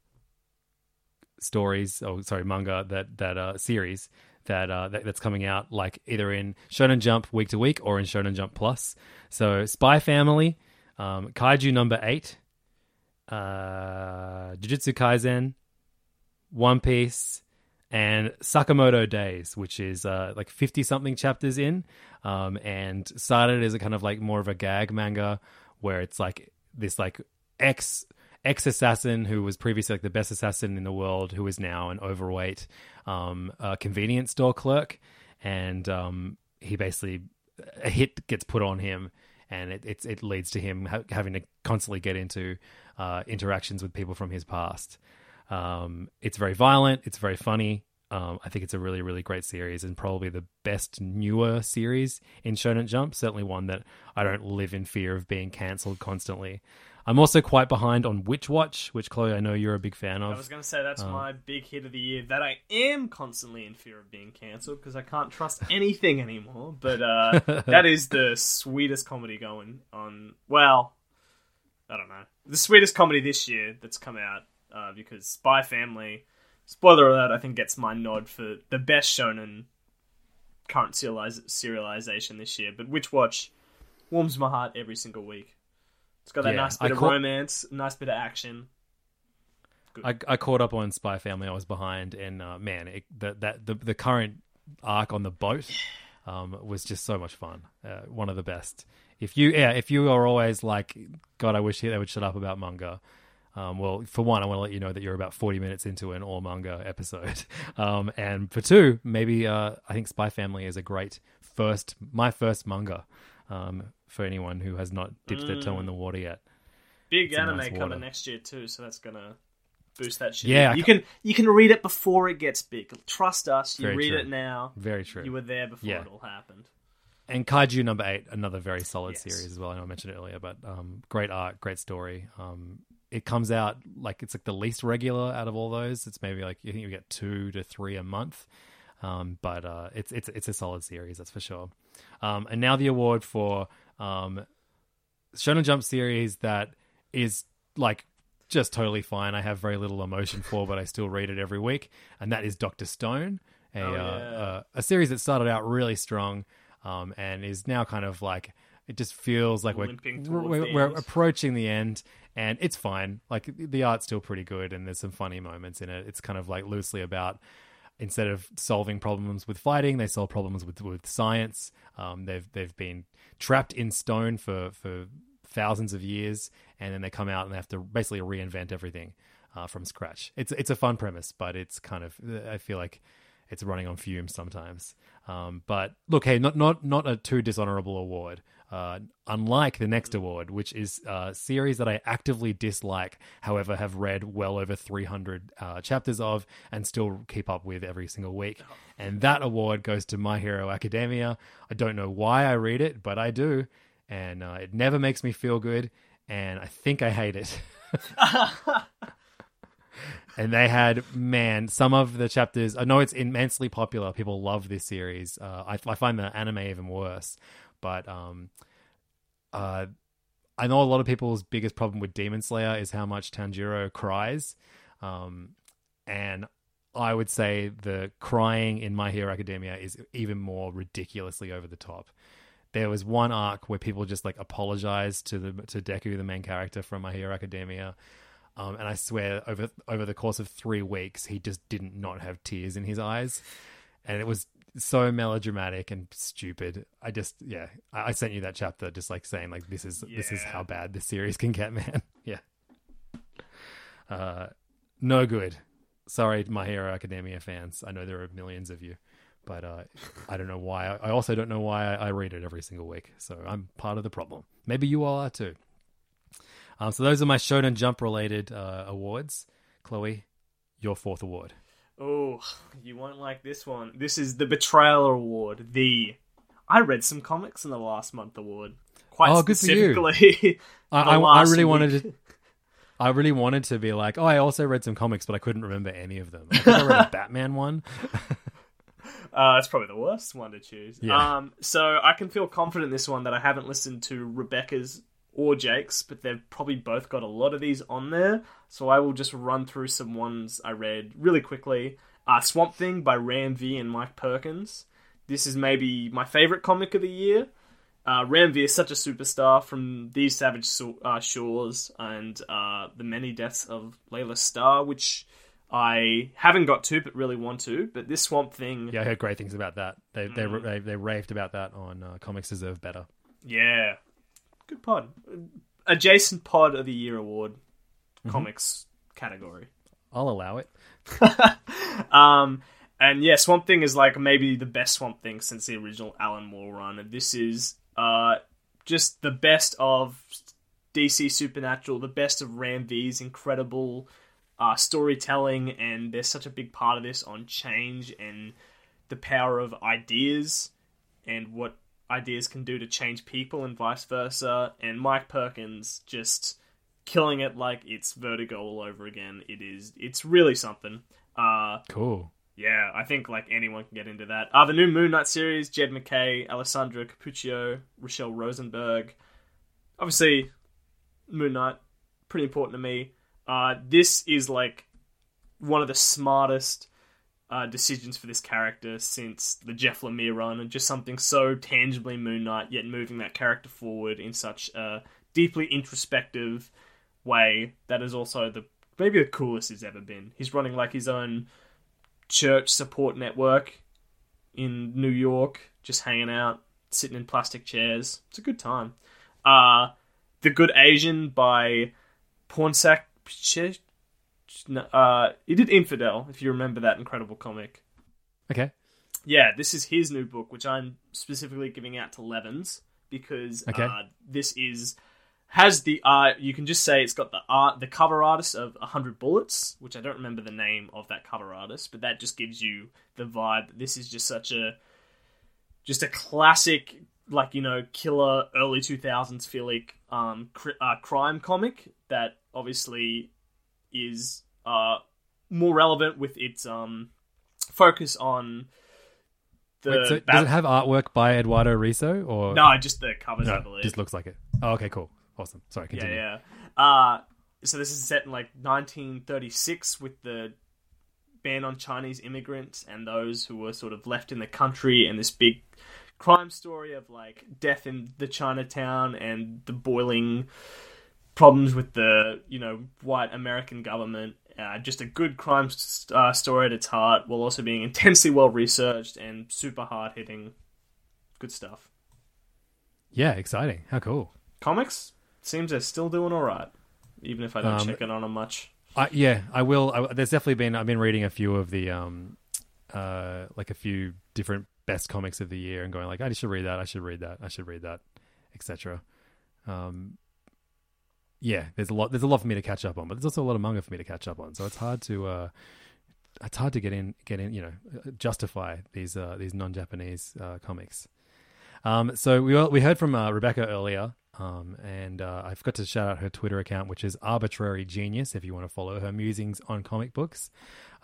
stories, oh, sorry, manga, that, that uh, series that, uh, that that's coming out like either in Shonen Jump week to week or in Shonen Jump Plus. So Spy Family, um, Kaiju Number eight, Uh, Jujutsu Kaisen, One Piece, and Sakamoto Days, which is uh, like fifty-something chapters in, um, and started as a kind of like more of a gag manga where it's like this like ex ex assassin who was previously like the best assassin in the world, who is now an overweight um, uh, convenience store clerk, and um, he basically a hit gets put on him, and it it, it leads to him ha- having to constantly get into Uh, interactions with people from his past. Um, it's very violent. It's very funny. Um, I think it's a really, really great series and probably the best newer series in Shonen Jump. Certainly one that I don't live in fear of being cancelled constantly. I'm also quite behind on Witch Watch, which, Chloe, I know you're a big fan of. I was going to say that's um, my big hit of the year that I am constantly in fear of being cancelled because I can't trust anything anymore. But uh, that is the sweetest comedy going on. Well, I don't know. The sweetest comedy this year that's come out, uh, because Spy Family, spoiler alert, I think gets my nod for the best shonen current serializ- serialization this year. But Witch Watch warms my heart every single week. It's got that yeah, nice bit I of ca- romance, nice bit of action. Good. I, I caught up on Spy Family. I was behind, and uh, man, it, the, that the the current arc on the boat um, was just so much fun. Uh, one of the best. If you yeah, if you are always like, God, I wish they would shut up about manga. Um, well, for one, I want to let you know that you're about forty minutes into an all manga episode. Um, and for two, maybe uh, I think Spy Family is a great first, my first manga um, for anyone who has not dipped mm. their toe in the water yet. Big anime nice coming next year too, so that's gonna boost that shit. Yeah, you can you can read it before it gets big. Trust us, you read true. it now. Very true. You were there before yeah. it all happened. And Kaiju Number eight, another very solid yes. series as well. I know I mentioned it earlier, but um, great art, great story. Um, it comes out like it's like the least regular out of all those. It's maybe like you think you get two to three a month, um, but uh, it's it's it's a solid series, that's for sure. Um, and now the award for um, Shonen Jump series that is like just totally fine. I have very little emotion for, but I still read it every week, and that is Doctor Stone, a oh, yeah. uh, uh, a series that started out really strong. Um, and is now kind of like, it just feels like we're, we're, we're approaching the end, and it's fine. Like the art's still pretty good and there's some funny moments in it. It's kind of like loosely about, instead of solving problems with fighting, they solve problems with, with science. Um, they've, they've been trapped in stone for, for thousands of years, and then they come out and they have to basically reinvent everything uh, from scratch. It's, it's a fun premise, but it's kind of, I feel like it's running on fumes sometimes. Um, but look, hey, not not not a too dishonorable award. Uh, unlike the next award, which is a series that I actively dislike, however, have read well over three hundred uh, chapters of and still keep up with every single week. And that award goes to My Hero Academia. I don't know why I read it, but I do. And uh, it never makes me feel good. And I think I hate it. And they had, man, some of the chapters... I know it's immensely popular. People love this series. Uh, I, I find the anime even worse. But um, uh, I know a lot of people's biggest problem with Demon Slayer is how much Tanjiro cries. Um, and I would say the crying in My Hero Academia is even more ridiculously over the top. There was one arc where people just like apologized to the to Deku, the main character from My Hero Academia. Um, and I swear over over the course of three weeks, he just didn't not have tears in his eyes. And it was so melodramatic and stupid. I just, yeah, I, I sent you that chapter just like saying like, this is, yeah. this is how bad this series can get, man. yeah. Uh, no good. Sorry, My Hero Academia fans. I know there are millions of you, but uh, I don't know why. I also don't know why I read it every single week. So I'm part of the problem. Maybe you all are too. Um, so those are my Shonen Jump related uh, awards. Chloe, your fourth award. Oh, you won't like this one. This is the Betrayal Award. The I read some comics in the last month award. Quite oh, specifically. Good for you. I, I, I really week. wanted to. I really wanted to be like, oh, I also read some comics, but I couldn't remember any of them. I think I read a Batman one. uh, that's probably the worst one to choose. Yeah. Um, so I can feel confident in this one that I haven't listened to Rebecca's or Jake's, but they've probably both got a lot of these on there. So I will just run through some ones I read really quickly. Uh, Swamp Thing by Ram V and Mike Perkins. This is maybe my favourite comic of the year. Uh, Ram V is such a superstar from These Savage so- uh, Shores and uh, The Many Deaths of Layla Starr, which I haven't got to but really want to. But this Swamp Thing... Yeah, I heard great things about that. They they mm. they, they raved about that on uh, Comics Deserve Better. Yeah. Good pod. Adjacent Pod of the Year award. Comics mm-hmm. category. I'll allow it. um, and yeah, Swamp Thing is like maybe the best Swamp Thing since the original Alan Moore run. And this is uh, just the best of D C Supernatural, the best of Ram V's incredible uh, storytelling. And there's such a big part of this on change and the power of ideas and what ideas can do to change people and vice versa. And Mike Perkins just... killing it like it's Vertigo all over again. It is. It's really something. Uh, cool. Yeah, I think like anyone can get into that. Uh, the new Moon Knight series, Jed McKay, Alessandra Capuccio, Rochelle Rosenberg. Obviously, Moon Knight, pretty important to me. Uh, this is like one of the smartest uh, decisions for this character since the Jeff Lemire run, and just something so tangibly Moon Knight, yet moving that character forward in such a deeply introspective way that is also the maybe the coolest he's ever been. He's running like his own church support network in New York, just hanging out, sitting in plastic chairs. It's a good time. Uh, The Good Asian by Pornsak... Uh, he did Infidel, if you remember that incredible comic. Okay. Yeah, this is his new book, which I'm specifically giving out to Levins, because okay. uh, this is... Has the art, uh, you can just say it's got the art, the cover artist of one hundred Bullets, which I don't remember the name of that cover artist, but that just gives you the vibe that this is just such a, just a classic, like, you know, killer early two thousands feelic um, cr- uh, crime comic that obviously is uh, more relevant with its um, focus on the... Wait, so bat- does it have artwork by Eduardo Risso? Or... No, just the covers, no, I believe. Just looks like it. Oh, okay, cool. Awesome. Sorry, continue. Yeah, yeah. Uh, so this is set in like nineteen thirty-six with the ban on Chinese immigrants and those who were sort of left in the country, and this big crime story of like death in the Chinatown and the boiling problems with the, you know, white American government. Uh, just a good crime st- uh, story at its heart, while also being intensely well researched and super hard hitting. Good stuff. Yeah, exciting. How cool. Comics? Seems they're still doing all right, even if I don't um, check in on them much. I, yeah, I will. I, there's definitely been... I've been reading a few of the... um, uh, like a few different best comics of the year and going like, I should read that, I should read that, I should read that, et cetera. Um, yeah, there's a lot There's a lot for me to catch up on, but there's also a lot of manga for me to catch up on. So it's hard to... Uh, it's hard to get in, get in, you know, justify these uh, these non-Japanese uh, comics. Um, so we we heard from uh, Rebecca earlier. Um, and uh, I forgot to shout out her Twitter account, which is Arbitrary Genius, if you want to follow her musings on comic books.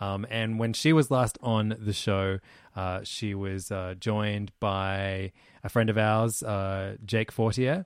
Um, and when she was last on the show, uh, she was uh, joined by a friend of ours, uh, Jake Fortier.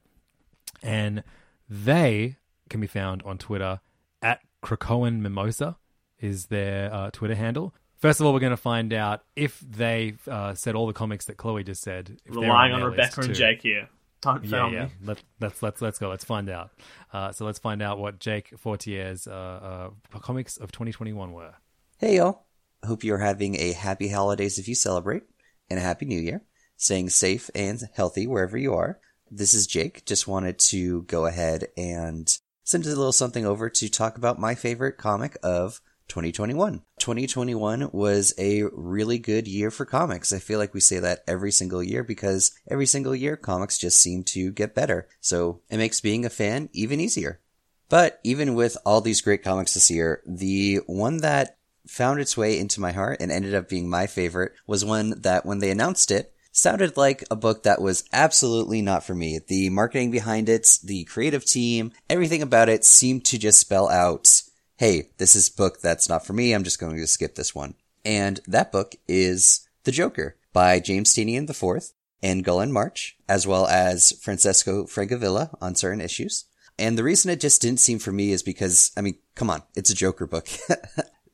And They can be found on Twitter at Krakoan Mimosa is their uh, Twitter handle. First of all, we're going to find out if they uh, said all the comics that Chloe just said. If Relying on, on Rebecca and too. Jake here. Don't yeah, yeah. Let, let's let's let's go. Let's find out. Uh, so let's find out what Jake Fortier's uh, uh, comics of twenty twenty-one were. Hey y'all! Hope you're having a happy holidays if you celebrate, and a happy New Year. Staying safe and healthy wherever you are. This is Jake. Just wanted to go ahead and send a little something over to talk about my favorite comic of twenty twenty-one. twenty twenty-one was a really good year for comics. I feel like we say that every single year because every single year comics just seem to get better. So it makes being a fan even easier. But even with all these great comics this year, the one that found its way into my heart and ended up being my favorite was one that when they announced it, sounded like a book that was absolutely not for me. The marketing behind it, the creative team, everything about it seemed to just spell out, hey, this is a book that's not for me. I'm just going to skip this one. And that book is The Joker by James Tynion the fourth and Gulen March, as well as Francesco Francavilla on certain issues. And the reason it just didn't seem for me is because, I mean, come on, it's a Joker book.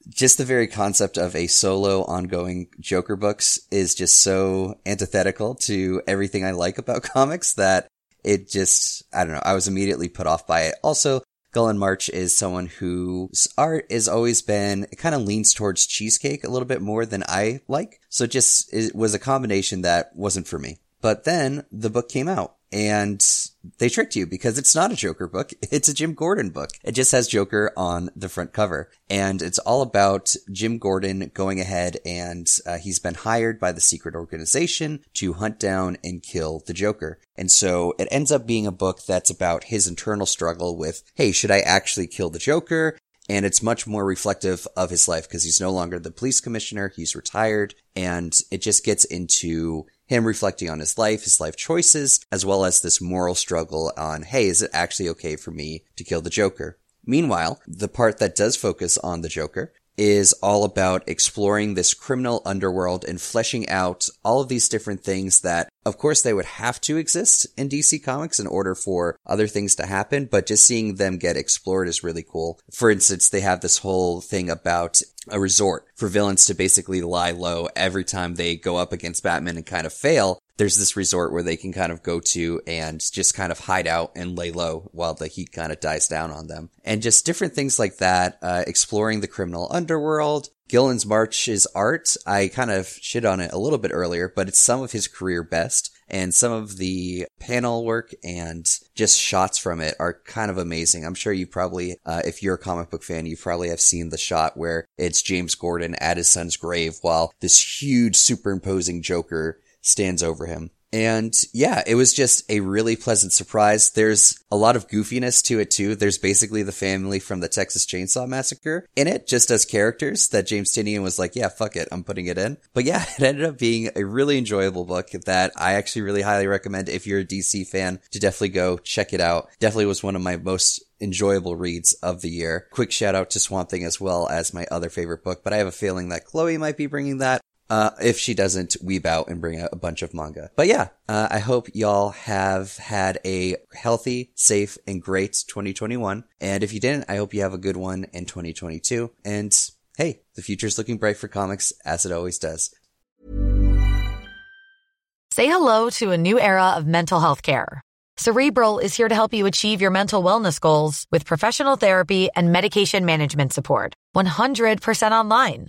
Just the very concept of a solo ongoing Joker books is just so antithetical to everything I like about comics that it just, I don't know, I was immediately put off by it. Also, Gulen March is someone whose art has always been, it kind of leans towards cheesecake a little bit more than I like. So it just it was a combination that wasn't for me. But then the book came out and they tricked you because it's not a Joker book. It's a Jim Gordon book. It just has Joker on the front cover. And it's all about Jim Gordon going ahead and uh, he's been hired by the secret organization to hunt down and kill the Joker. And so it ends up being a book that's about his internal struggle with, hey, should I actually kill the Joker? And it's much more reflective of his life because he's no longer the police commissioner. He's retired. And it just gets into him reflecting on his life, his life choices, as well as this moral struggle on, hey, is it actually okay for me to kill the Joker? Meanwhile, the part that does focus on the Joker is all about exploring this criminal underworld and fleshing out all of these different things that, of course, they would have to exist in D C Comics in order for other things to happen, but just seeing them get explored is really cool. For instance, they have this whole thing about a resort for villains to basically lie low every time they go up against Batman and kind of fail. There's this resort where they can kind of go to and just kind of hide out and lay low while the heat kind of dies down on them. And just different things like that, uh, exploring the criminal underworld. Gulen March's art, I kind of shit on it a little bit earlier, but it's some of his career best. And some of the panel work and just shots from it are kind of amazing. I'm sure you probably, uh, if you're a comic book fan, you probably have seen the shot where it's James Gordon at his son's grave while this huge superimposing Joker stands over him. And yeah, it was just a really pleasant surprise. There's a lot of goofiness to it too. There's basically the family from the Texas Chainsaw Massacre in it, just as characters that James Tynion was like, yeah, fuck it, I'm putting it in. But yeah, it ended up being a really enjoyable book that I actually really highly recommend if you're a D C fan to definitely go check it out. Definitely was one of my most enjoyable reads of the year. Quick shout out to Swamp Thing as well as my other favorite book, but I have a feeling that Chloe might be bringing that. Uh, if she doesn't weeb out and bring out a bunch of manga. But yeah, uh, I hope y'all have had a healthy, safe, and great twenty twenty-one. And if you didn't, I hope you have a good one in twenty twenty-two. And hey, the future's looking bright for comics, as it always does. Say hello to a new era of mental health care. Cerebral is here to help you achieve your mental wellness goals with professional therapy and medication management support. one hundred percent online.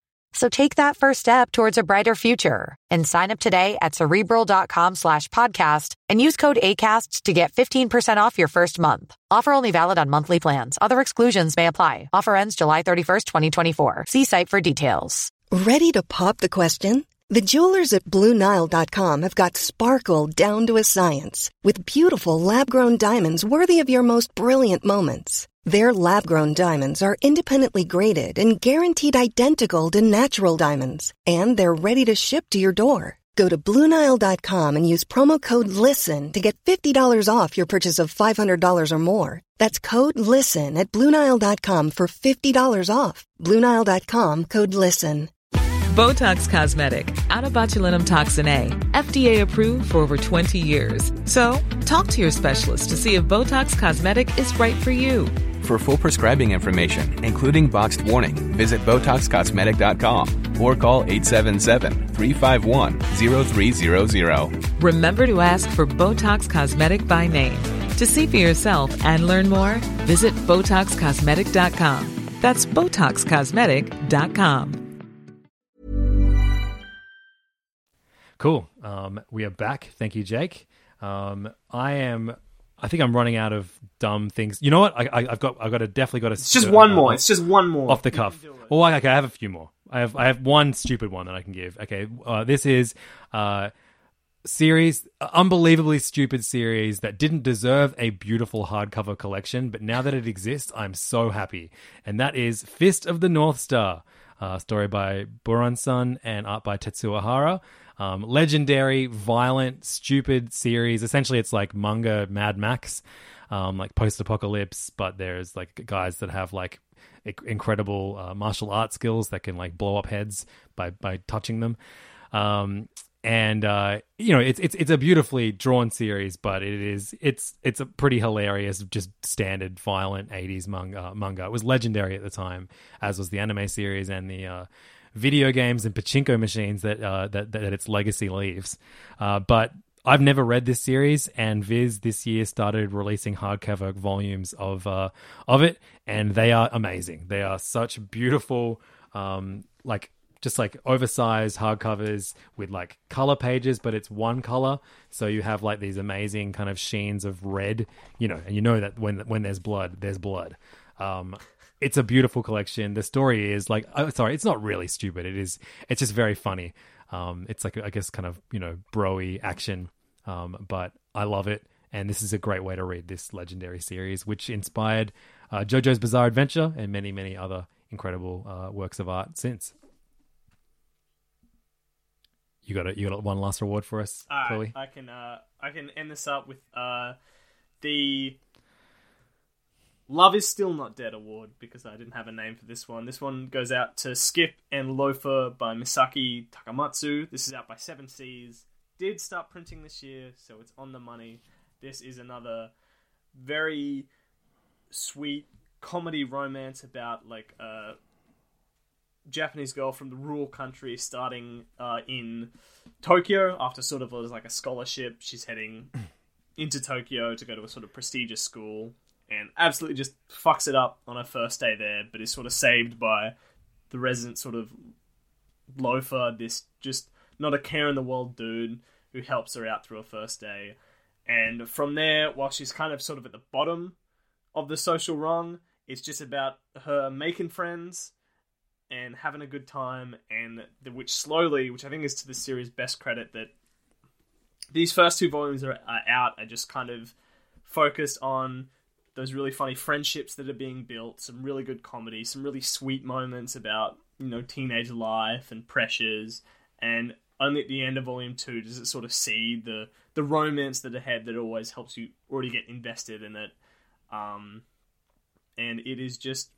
So take that first step towards a brighter future and sign up today at Cerebral.com slash podcast and use code ACAST to get fifteen percent off your first month. Offer only valid on monthly plans. Other exclusions may apply. Offer ends July thirty-first, twenty twenty-four. See site for details. Ready to pop the question? The jewelers at Blue Nile dot com have got sparkle down to a science with beautiful lab-grown diamonds worthy of your most brilliant moments. Their lab-grown diamonds are independently graded and guaranteed identical to natural diamonds, and they're ready to ship to your door. Go to Blue Nile dot com and use promo code LISTEN to get fifty dollars off your purchase of five hundred dollars or more. That's code LISTEN at Blue Nile dot com for fifty dollars off. Blue Nile dot com, code LISTEN. Botox Cosmetic, onabotulinumtoxinA, F D A approved for over twenty years. So, talk to your specialist to see if Botox Cosmetic is right for you. For full prescribing information, including boxed warning, visit Botox Cosmetic dot com or call eight seven seven, three five one, zero three zero zero. Remember to ask for Botox Cosmetic by name. To see for yourself and learn more, visit Botox Cosmetic dot com. That's Botox Cosmetic dot com. Cool. Um, we are back. Thank you, Jake. Um, I am. I think I'm running out of dumb things. You know what? I, I, I've got. I've got a definitely got a. It's just uh, one more. It's just one more off the cuff. Well, okay. I have a few more. I have. I have one stupid one that I can give. Okay. Uh, this is uh, series, unbelievably stupid series that didn't deserve a beautiful hardcover collection, but now that it exists, I'm so happy. And that is Fist of the North Star, uh, story by Buran-san and art by Tetsuo Hara. Um, legendary, violent, stupid series. Essentially, it's like manga Mad Max, um, like post-apocalypse, but there's like guys that have like I- incredible uh, martial arts skills that can like blow up heads by, by touching them. Um, and uh, you know, it's it's it's a beautifully drawn series, but it is it's it's a pretty hilarious, just standard violent eighties manga. Manga. It was legendary at the time, as was the anime series and the. Uh, video games and pachinko machines that uh, that that its legacy leaves. Uh, but I've never read this series, and Viz this year started releasing hardcover volumes of uh, of it, and they are amazing. They are such beautiful, um, like just like oversized hardcovers with like color pages, but it's one color, so you have like these amazing kind of sheens of red, you know, and you know that when when there's blood, there's blood. Um, It's a beautiful collection. The story is like, oh, sorry, it's not really stupid. It is, it's just very funny. Um, it's like, I guess, kind of, you know, bro-y action. Um, but I love it. And this is a great way to read this legendary series, which inspired uh, JoJo's Bizarre Adventure and many, many other incredible uh, works of art since. You got a, you got one last reward for us, All Chloe? Right. I can, uh, I can end this up with uh, the... Love is Still Not Dead award, because I didn't have a name for this one. This one goes out to Skip and Loafer by Misaki Takamatsu. This is out by Seven Seas. Did start printing this year, so it's on the money. This is another very sweet comedy romance about like a Japanese girl from the rural country starting uh, in Tokyo after sort of like a scholarship. She's heading into Tokyo to go to a sort of prestigious school. And absolutely just fucks it up on her first day there, but is sort of saved by the resident sort of loafer, this just not a care in the world dude who helps her out through her first day. And from there, while she's kind of sort of at the bottom of the social rung, it's just about her making friends and having a good time, and the, which slowly, which I think is to the series' best credit, that these first two volumes are, are out, are just kind of focused on those really funny friendships that are being built, some really good comedy, some really sweet moments about, you know, teenage life and pressures. And only at the end of Volume two does it sort of see the, the romance that ahead that always helps you already get invested in it. Um, and it is just...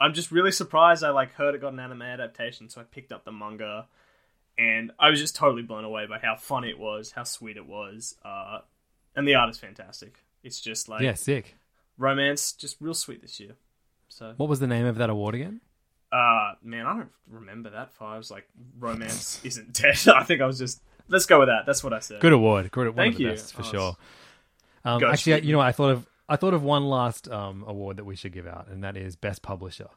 I'm just really surprised. I, like, heard it got an anime adaptation, so I picked up the manga. And I was just totally blown away by how funny it was, how sweet it was. Uh, and the art is fantastic. It's just like... Yeah, sick. Romance, just real sweet this year. So, what was the name of that award again? Uh, man, I don't remember that far. I was like, romance isn't dead. I think I was just... Let's go with that. That's what I said. Good award. Good award. Thank you. Best, for oh, sure. Um, actually, you know what? I thought of I thought of one last um, award that we should give out, and that is Best Publisher.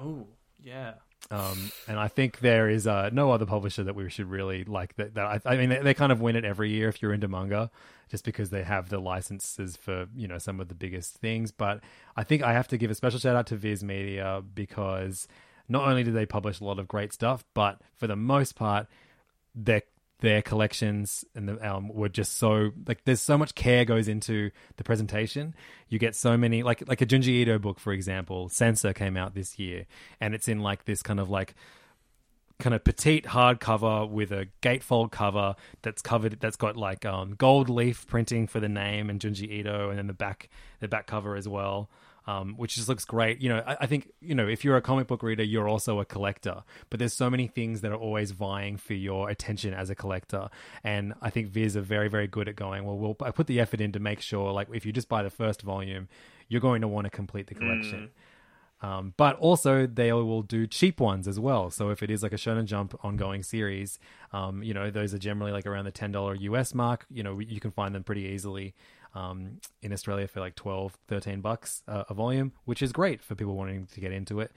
Oh, yeah. Um, and I think there is uh, no other publisher that we should really like. That, that I, I mean, they, they kind of win it every year if you're into manga, just because they have the licenses for, you know, some of the biggest things. But I think I have to give a special shout out to Viz Media, because not only do they publish a lot of great stuff, but for the most part, they're their collections and the um, were just so, like, there's so much care goes into the presentation. You get so many, like like a Junji Ito book, for example, Sansa came out this year, and it's in like this kind of like kind of petite hardcover with a gatefold cover that's covered, that's got like um, gold leaf printing for the name and Junji Ito, and then the back the back cover as well. Um, which just looks great. You know, I, I think, you know, if you're a comic book reader, you're also a collector. But there's so many things that are always vying for your attention as a collector. And I think Viz are very, very good at going, well, we'll I put the effort in to make sure, like, if you just buy the first volume, you're going to want to complete the collection. Mm. Um, but also, they will do cheap ones as well. So if it is like a Shonen Jump ongoing series, um, you know, those are generally like around the ten dollars U S mark. You know, you can find them pretty easily. Um, in Australia for like twelve, thirteen bucks uh, a volume, which is great for people wanting to get into it.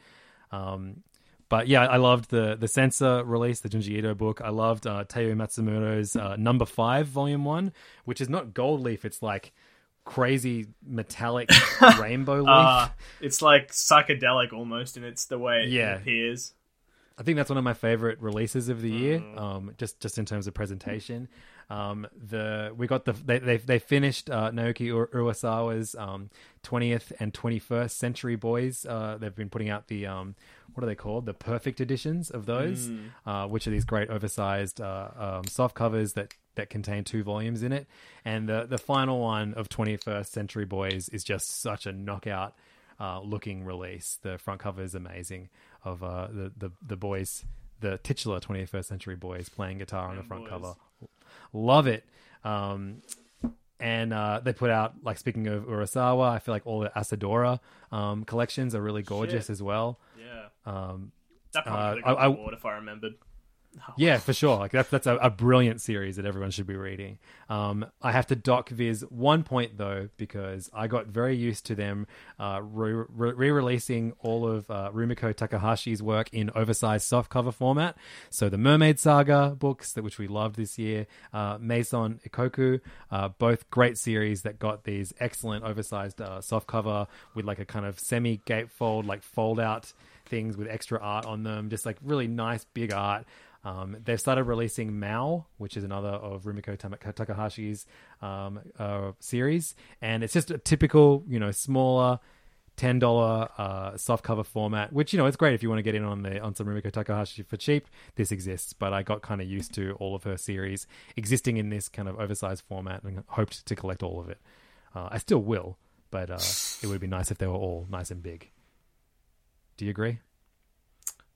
Um, but yeah, I loved the the Sansa release, the Junji Ito book. I loved uh, Teo Matsumoto's uh, number five, volume one, which is not gold leaf. It's like crazy metallic rainbow leaf. Uh, it's like psychedelic almost, and it's the way it yeah. appears. I think that's one of my favorite releases of the year, um, just just in terms of presentation. Um, the we got the they they, they finished uh, Naoki Urasawa's um, twentieth and twenty-first Century Boys. Uh, they've been putting out the um, what are they called? The perfect editions of those, mm. uh, which are these great oversized uh, um, soft covers that that contain two volumes in it. And the the final one of twenty-first Century Boys is just such a knockout uh, looking release. The front cover is amazing. Of uh, the, the the boys, the titular twenty-first Century Boys playing guitar on the front boys. cover. Love it. Um, and uh, they put out, like, speaking of Urasawa, I feel like all the Asadora um, collections are really gorgeous Shit. as well. Yeah. Um, that probably uh, got I, award I, if I remembered. Oh. Yeah, for sure. Like that's that's a, a brilliant series that everyone should be reading. Um, I have to dock Viz one point though, because I got very used to them uh, re- re-releasing all of uh, Rumiko Takahashi's work in oversized softcover format. So the Mermaid Saga books, that which we loved this year, uh, Maison Ikoku, uh, both great series that got these excellent oversized uh, softcover with like a kind of semi-gatefold, like fold-out things with extra art on them, just like really nice big art. Um, they've started releasing Mao, which is another of Rumiko Takahashi's um, uh, series. And it's just a typical, you know, smaller ten dollars uh, softcover format, which, you know, it's great if you want to get in on the on some Rumiko Takahashi for cheap. This exists, but I got kind of used to all of her series existing in this kind of oversized format and hoped to collect all of it. Uh, I still will, but uh, it would be nice if they were all nice and big. Do you agree?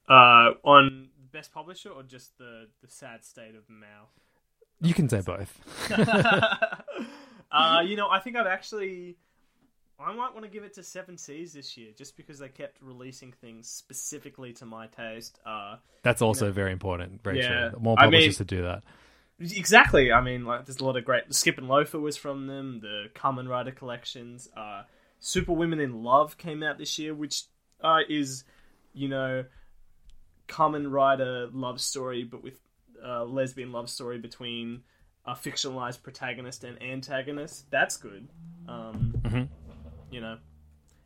Uh, on... Best publisher or just the, the sad state of Mao? You can say both. uh, you know, I think I've actually... I might want to give it to Seven Seas this year just because they kept releasing things specifically to my taste. Uh, That's also you know, very important. Very yeah, true. More publishers I mean, to do that. Exactly. I mean, like, there's a lot of great... Skip and Loafer was from them. The Kamen Rider collections. Uh, Super Women in Love came out this year, which uh, is, you know... Kamen Rider love story, but with a uh, lesbian love story between a fictionalized protagonist and antagonist. That's good. Um, mm-hmm. You know,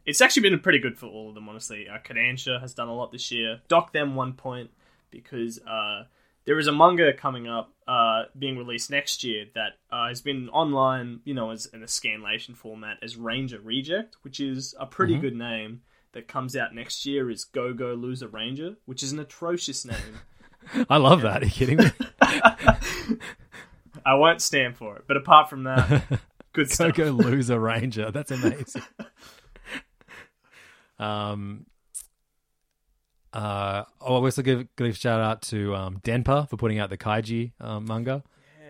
it's actually been pretty good for all of them, honestly. Uh, Kodansha has done a lot this year. Dock them one point because uh, there is a manga coming up, uh, being released next year that uh, has been online, you know, as in a scanlation format as Ranger Reject, which is a pretty mm-hmm. good name. That comes out next year is Go Go Loser Ranger, which is an atrocious name. I love that. Are you kidding me? I won't stand for it. But apart from that, good stuff. Go Go Loser Ranger. That's amazing. um, uh, oh, I also give, give a shout out to um, Denpa for putting out the Kaiji uh, manga.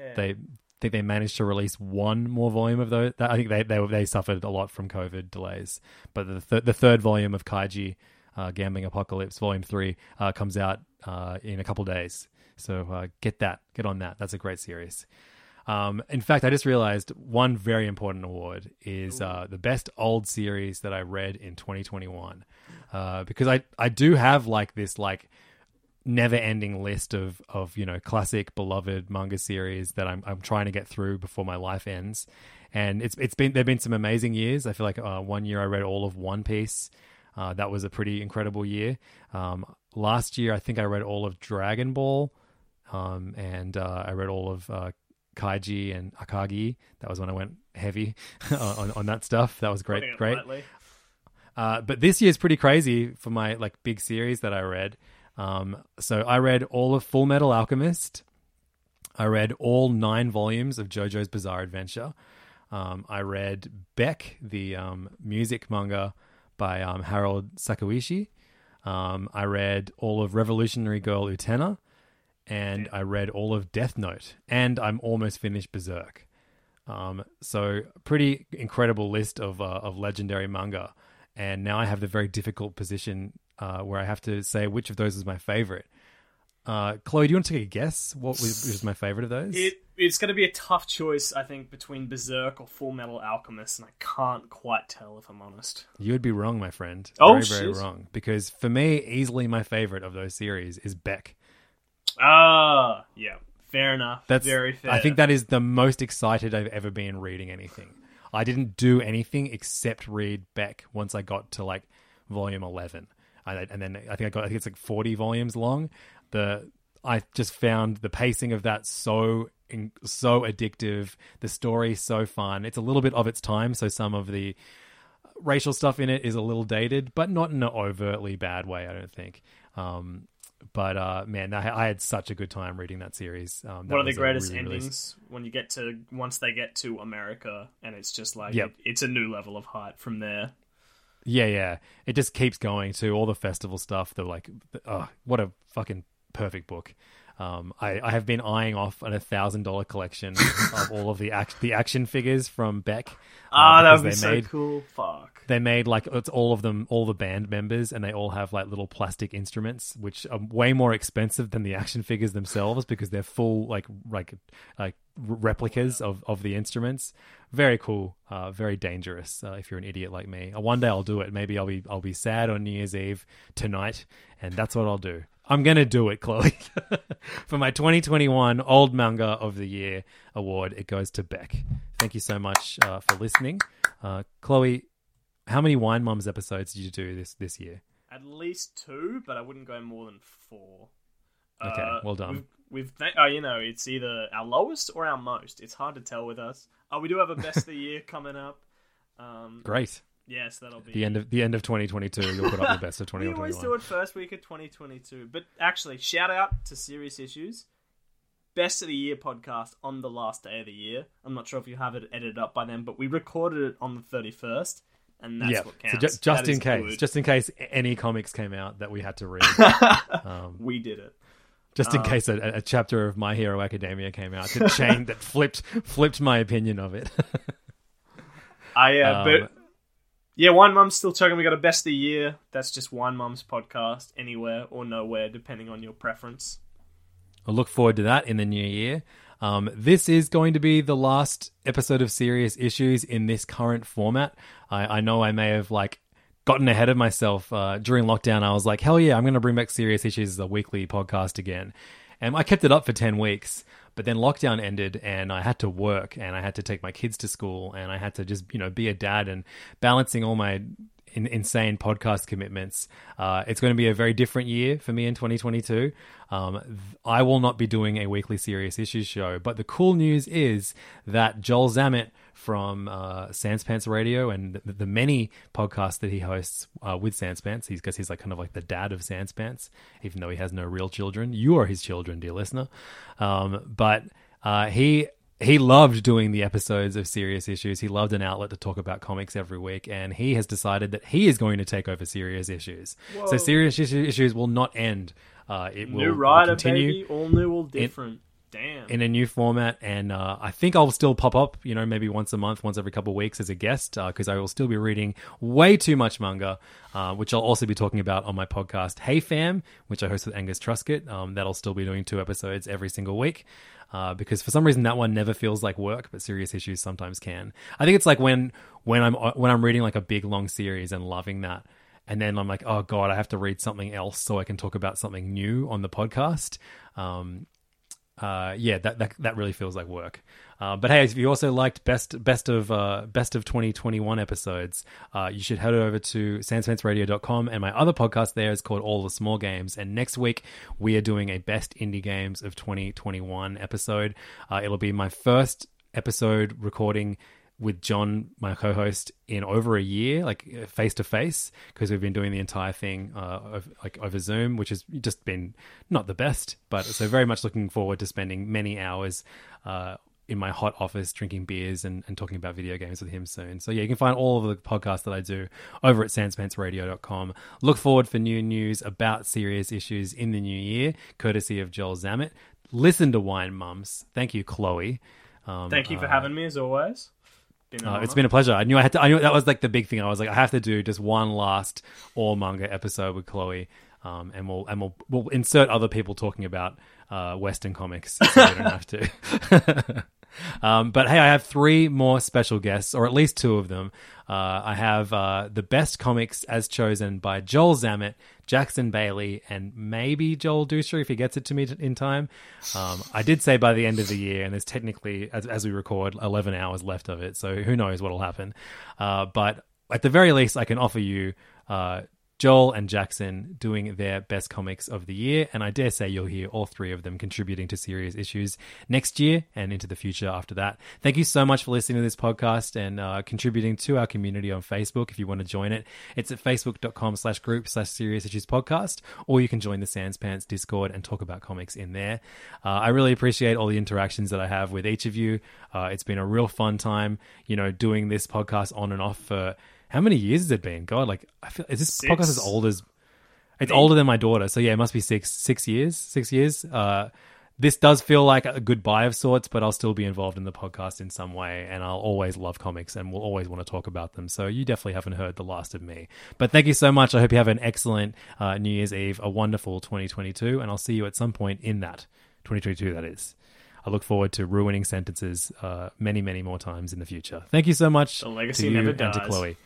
Yeah. They. I think they managed to release one more volume of those. I think they they, they suffered a lot from COVID delays. But the th- the third volume of Kaiji, uh, Gambling Apocalypse, Volume three, uh, comes out uh, in a couple days. So uh, get that. Get on that. That's a great series. Um, in fact, I just realized one very important award is uh, the best old series that I read in twenty twenty-one. Uh, because I, I do have like this like... never-ending list of, of you know classic beloved manga series that I'm I'm trying to get through before my life ends, and it's it's been there've been some amazing years. I feel like uh, one year I read all of One Piece, uh, that was a pretty incredible year. Um, last year I think I read all of Dragon Ball, Um, and uh, I read all of uh, Kaiji and Akagi. That was when I went heavy on, on that stuff. That was great. Great. Uh, but this year's pretty crazy for my like big series that I read. Um, so I read all of Full Metal Alchemist. I read all nine volumes of JoJo's Bizarre Adventure. Um, I read Beck, the um, music manga by um, Harold Sakaishi. Um, I read all of Revolutionary Girl Utena. And I read all of Death Note. And I'm almost finished Berserk. Um, so pretty incredible list of, uh, of legendary manga. And now I have the very difficult position uh, where I have to say which of those is my favorite. Uh, Chloe, do you want to take a guess? What was, was my favorite of those? It, it's going to be a tough choice, I think, between Berserk or Full Metal Alchemist, and I can't quite tell if I'm honest. You would be wrong, my friend. Oh, very, shit. very wrong. Because for me, easily my favorite of those series is Beck. Ah, uh, yeah. Fair enough. That's very fair. I think that is the most excited I've ever been reading anything. I didn't do anything except read Beck once I got to like volume eleven, I, and then I think I got I think it's like forty volumes long. The I just found the pacing of that so so addictive, the story so fun. It's a little bit of its time, so some of the racial stuff in it is a little dated, but not in an overtly bad way, I don't think. Um, but uh, man, I, I had such a good time reading that series. Um, that One of the greatest really, endings really... when you get to once they get to America, and it's just like yep. it, it's a new level of hype from there. Yeah, yeah, it just keeps going to all the festival stuff. They're like, oh, what a fucking perfect book. Um, I, I have been eyeing off an a thousand dollar collection of all of the act, the action figures from Beck. Ah, uh, oh, that would be so made, cool. Fuck. They made like it's all of them, all the band members, and they all have like little plastic instruments, which are way more expensive than the action figures themselves because they're full like like like replicas of, of the instruments. Very cool, uh, very dangerous. Uh, if you're an idiot like me, uh, one day I'll do it. Maybe I'll be I'll be sad on New Year's Eve tonight, and that's what I'll do. I'm going to do it, Chloe. For my twenty twenty-one Old Manga of the Year award, it goes to Beck. Thank you so much uh, for listening. Uh, Chloe, how many Wine Mums episodes did you do this, this year? At least two, but I wouldn't go more than four. Okay, uh, well done. We've, we've oh, you know, it's either our lowest or our most. It's hard to tell with us. Oh, we do have a Best of the Year coming up. Um, Great. Yes, that'll be the end of the end of twenty twenty-two. You'll put up the best of twenty twenty-one. We always do it first week of twenty twenty-two. But actually, shout out to Serious Issues, Best of the Year podcast on the last day of the year. I'm not sure if you have it edited up by then, but we recorded it on the thirty-first, and that's yeah. what counts. So just, just in case, good. just in case any comics came out that we had to read, um, we did it. Just in um, case a, a chapter of My Hero Academia came out, the chain that flipped flipped my opinion of it. I uh, um, but. Yeah, Wine Mum's still chugging. We got a Best of the Year. That's just Wine Mum's podcast, anywhere or nowhere, depending on your preference. I look forward to that in the new year. Um, this is going to be the last episode of Serious Issues in this current format. I, I know I may have like gotten ahead of myself uh, during lockdown. I was like, hell yeah, I'm going to bring back Serious Issues as a weekly podcast again. And I kept it up for ten weeks. But then lockdown ended and I had to work and I had to take my kids to school and I had to just, you know, be a dad and balancing all my in- insane podcast commitments. Uh, it's going to be a very different year for me in twenty twenty-two. Um, th- I will not be doing a weekly Serious Issues show, but the cool news is that Joel Zammett from uh, Sam Pets Radio and the, the many podcasts that he hosts uh, with Sam Pets, he's because he's like kind of like the dad of Sam Pets, even though he has no real children. You are his children, dear listener. Um, but uh, he he loved doing the episodes of Serious Issues. He loved an outlet to talk about comics every week, and he has decided that he is going to take over Serious Issues. Whoa. So Serious Issues will not end. Uh, it will, new rider, will continue. Baby, all new, all different. It, Damn. In a new format, and uh, I think I'll still pop up, you know, maybe once a month, once every couple of weeks as a guest, because uh, I will still be reading way too much manga, uh, which I'll also be talking about on my podcast, Hey Fam, which I host with Angus Truscott. Um, that'll still be doing two episodes every single week, uh, because for some reason that one never feels like work, but Serious Issues sometimes can. I think it's like when when I'm when I'm reading like a big long series and loving that. And then I'm like, oh God, I have to read something else so I can talk about something new on the podcast. Um uh, yeah, that, that that really feels like work. Uh, but hey, if you also liked best best of uh, best of twenty twenty-one episodes, uh, you should head over to sans pants radio dot com, and my other podcast there is called All the Small Games. And next week we are doing a Best Indie Games of twenty twenty-one episode. Uh, it'll be my first episode recording with John, my co-host, in over a year, like face to face, because we've been doing the entire thing uh, of, like over Zoom, which has just been not the best. But so very much looking forward to spending many hours uh, in my hot office drinking beers and, and talking about video games with him soon. So yeah, you can find all of the podcasts that I do over at sans pants radio dot com. Look forward for new news about Serious Issues in the new year, courtesy of Joel Zammit. Listen to Wine Mums. Thank you, Chloe. Um, Thank you for uh, having me, as always. Uh, it's been a pleasure. I knew I had to. I knew that was like the big thing. I was like, I have to do just one last all manga episode with Chloe, um, and we'll and we'll we'll insert other people talking about uh, Western comics, so we don't have to. um, but hey, I have three more special guests, or at least two of them. Uh, I have uh, the best comics as chosen by Joel Zammit, Jackson Bailey, and maybe Joel Dusher if he gets it to me t- in time. Um, I did say by the end of the year, and there's technically, as, as we record, eleven hours left of it, so who knows what'll happen. Uh, but at the very least, I can offer you uh, Joel and Jackson doing their best comics of the year, and I dare say you'll hear all three of them contributing to Serious Issues next year and into the future after that. Thank you so much for listening to this podcast and uh, contributing to our community on Facebook. If you want to join it, it's at facebook dot com slash group slash Serious Issues Podcast, or you can join the Sans Pants Discord and talk about comics in there. Uh, I really appreciate all the interactions that I have with each of you. Uh, it's been a real fun time, you know, doing this podcast on and off for... How many years has it been? God, like, I feel is this six. Podcast as old as... It's Eight. Older than my daughter, so yeah, it must be six, six years, six years. Uh, this does feel like a goodbye of sorts, but I'll still be involved in the podcast in some way, and I'll always love comics, and we'll always want to talk about them, so you definitely haven't heard the last of me. But thank you so much. I hope you have an excellent uh, New Year's Eve, a wonderful twenty twenty-two, and I'll see you at some point in that, twenty twenty-two that is. I look forward to ruining sentences uh, many, many more times in the future. Thank you so much the legacy to you never dies. And to Chloe.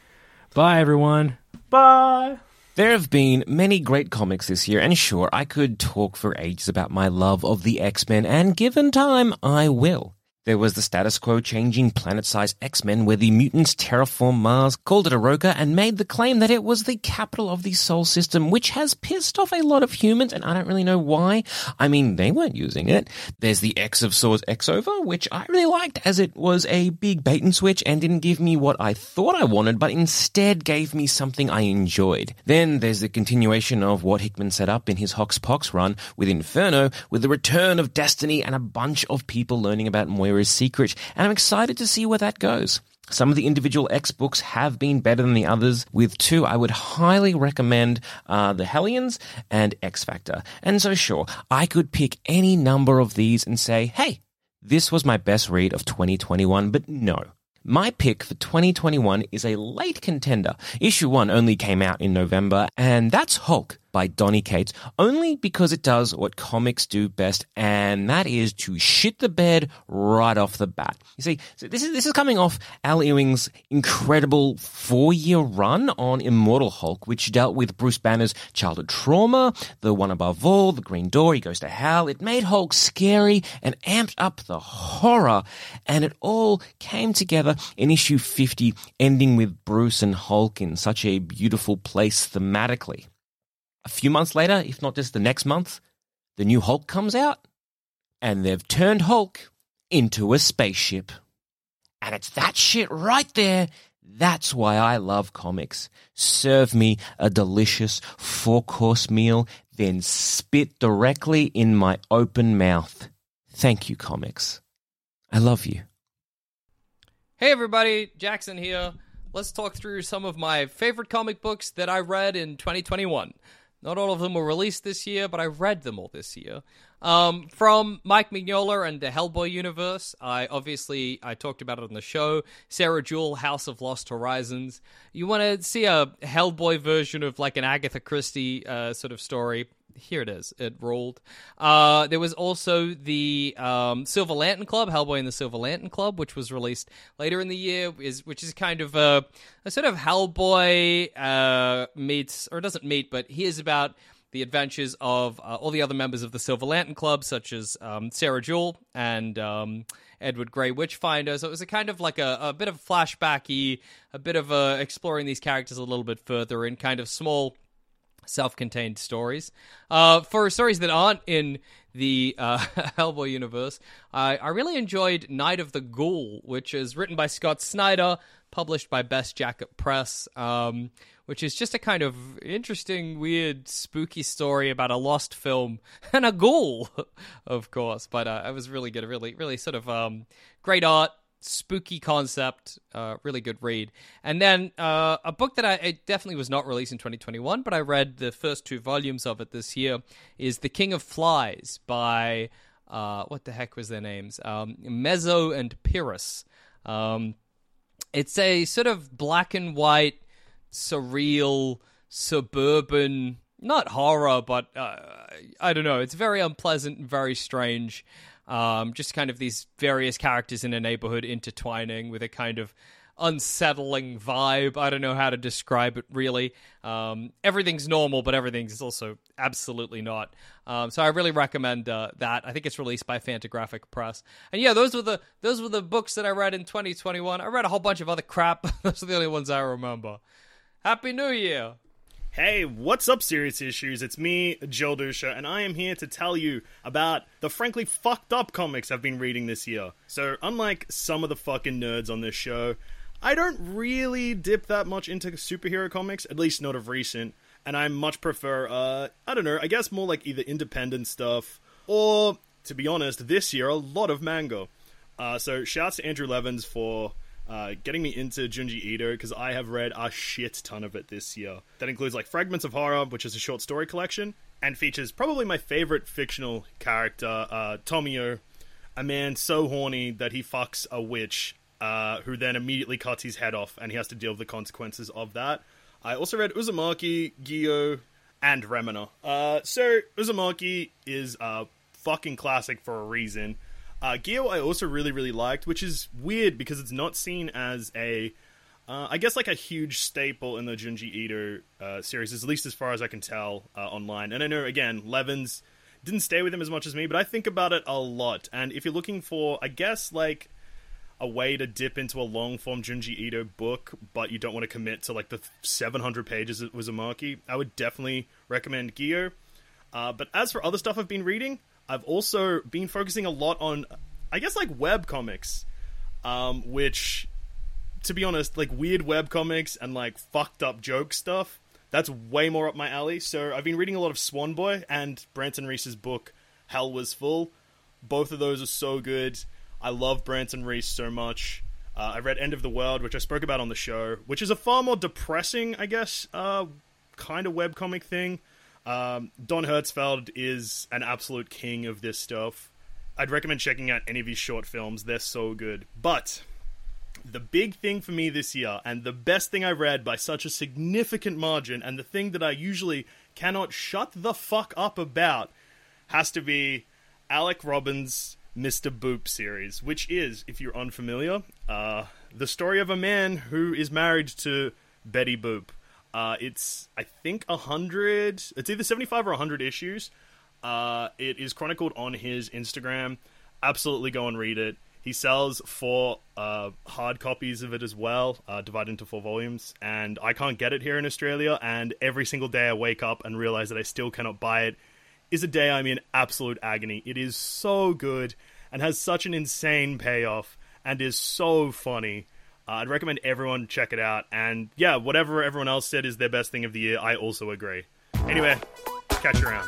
Bye, everyone. Bye. There have been many great comics this year, and sure, I could talk for ages about my love of the X-Men, and given time, I will. There was the status quo changing planet-sized X-Men where the mutants terraformed Mars, called it Oroka, and made the claim that it was the capital of the Sol System, which has pissed off a lot of humans, and I don't really know why. I mean, they weren't using it. There's the X of Swords X-Over, which I really liked as it was a big bait-and-switch and didn't give me what I thought I wanted, but instead gave me something I enjoyed. Then there's the continuation of what Hickman set up in his Hox Pox run with Inferno, with the return of Destiny and a bunch of people learning about Moira is secret, and I'm excited to see where that goes. Some of the individual X books have been better than the others, with two I would highly recommend, uh, The Hellions and X Factor. And so sure, I could pick any number of these and say, hey, this was my best read of twenty twenty-one, but no. My pick for twenty twenty-one is a late contender. Issue one only came out in November, and that's Hulk by Donny Cates, only because it does what comics do best, and that is to shit the bed right off the bat. You see, so this is this is coming off Al Ewing's incredible four-year run on Immortal Hulk, which dealt with Bruce Banner's childhood trauma, the one above all, the Green Door, he goes to hell. It made Hulk scary and amped up the horror, and it all came together in issue fifty, ending with Bruce and Hulk in such a beautiful place thematically. A few months later, if not just the next month, the new Hulk comes out, and they've turned Hulk into a spaceship. And it's that shit right there. That's why I love comics. Serve me a delicious four-course meal, then spit directly in my open mouth. Thank you, comics. I love you. Hey, everybody. Jackson here. Let's talk through some of my favorite comic books that I read in twenty twenty-one. Not all of them were released this year, but I read them all this year. Um, from Mike Mignola and the Hellboy universe, I obviously, I talked about it on the show, Sarah Jewell, House of Lost Horizons. You want to see a Hellboy version of like an Agatha Christie uh, sort of story? Here it is. It rolled. Uh, there was also the um, Silver Lantern Club, Hellboy and the Silver Lantern Club, which was released later in the year, is which is kind of a, a sort of Hellboy uh, meets, or doesn't meet, but hears about the adventures of uh, all the other members of the Silver Lantern Club, such as um, Sarah Jewell and um, Edward Grey Witchfinder. So it was a kind of like a, a bit of flashbacky, a bit of uh, exploring these characters a little bit further in kind of small, self-contained stories. Uh, for stories that aren't in the uh, Hellboy universe, I, I really enjoyed Night of the Ghoul, which is written by Scott Snyder, published by Best Jacket Press, um, which is just a kind of interesting, weird, spooky story about a lost film and a ghoul, of course. But uh, it was really good, really, really sort of um, great art, spooky concept, uh, really good read. And then uh, a book that I it definitely was not released in twenty twenty-one, but I read the first two volumes of it this year, is The King of Flies by, uh, what the heck was their names? Um, Mezzo and Pyrrhus. Um, it's a sort of black and white, surreal, suburban, not horror, but uh, I don't know. It's very unpleasant and very strange. Um, just kind of these various characters in a neighborhood intertwining with a kind of unsettling vibe. I don't know how to describe it, really. Um, everything's normal, but everything's also absolutely not. Um, so I really recommend uh, that. I think it's released by Fantagraphic Press. And yeah, those were the those were the books that I read in twenty twenty-one. I read a whole bunch of other crap. Those are the only ones I remember. Happy New Year! Hey, what's up, Serious Issues? It's me, Joel Dusha, and I am here to tell you about the frankly fucked up comics I've been reading this year. So, unlike some of the fucking nerds on this show, I don't really dip that much into superhero comics, at least not of recent, and I much prefer, uh, I don't know, I guess more like either independent stuff, or, to be honest, this year, a lot of manga. Uh, so, shouts to Andrew Levins for... Uh, getting me into Junji Ito, because I have read a shit ton of it this year. That includes like Fragments of Horror, which is a short story collection, and features probably my favorite fictional character, uh, Tomio, a man so horny that he fucks a witch, uh, who then immediately cuts his head off, and he has to deal with the consequences of that. I also read Uzumaki, Gyo, and Remina. Uh, so Uzumaki is a fucking classic for a reason. Uh, Gyo I also really, really liked, which is weird because it's not seen as a, uh, I guess like a huge staple in the Junji Ito uh, series, at least as far as I can tell uh, online. And I know, again, Levins didn't stay with him as much as me, but I think about it a lot. And if you're looking for, I guess, like a way to dip into a long-form Junji Ito book, but you don't want to commit to like the seven hundred pages it was a Uzumaki, I would definitely recommend Gyo. Uh, but as for other stuff I've been reading... I've also been focusing a lot on, I guess, like, web comics, um, which, to be honest, like, weird web comics and, like, fucked up joke stuff, that's way more up my alley. So I've been reading a lot of Swan Boy and Branson Reese's book, Hell Was Full. Both of those are so good. I love Branson Reese so much. Uh, I read End of the World, which I spoke about on the show, which is a far more depressing, I guess, uh, kind of webcomic thing. Um, Don Hertzfeld is an absolute king of this stuff. I'd recommend checking out any of his short films. They're so good. But the big thing for me this year, and the best thing I read by such a significant margin, and the thing that I usually cannot shut the fuck up about, has to be Alec Robbins' Mister Boop series, which is, if you're unfamiliar, uh, the story of a man who is married to Betty Boop. Uh, it's, I think, one hundred... It's either seventy-five or one hundred issues. Uh, it is chronicled on his Instagram. Absolutely go and read it. He sells four uh, hard copies of it as well, uh, divided into four volumes. And I can't get it here in Australia, and every single day I wake up and realize that I still cannot buy it is a day I'm in absolute agony. It is so good and has such an insane payoff and is so funny. Uh, I'd recommend everyone check it out. And yeah, whatever everyone else said is their best thing of the year, I also agree. Anyway, catch you around.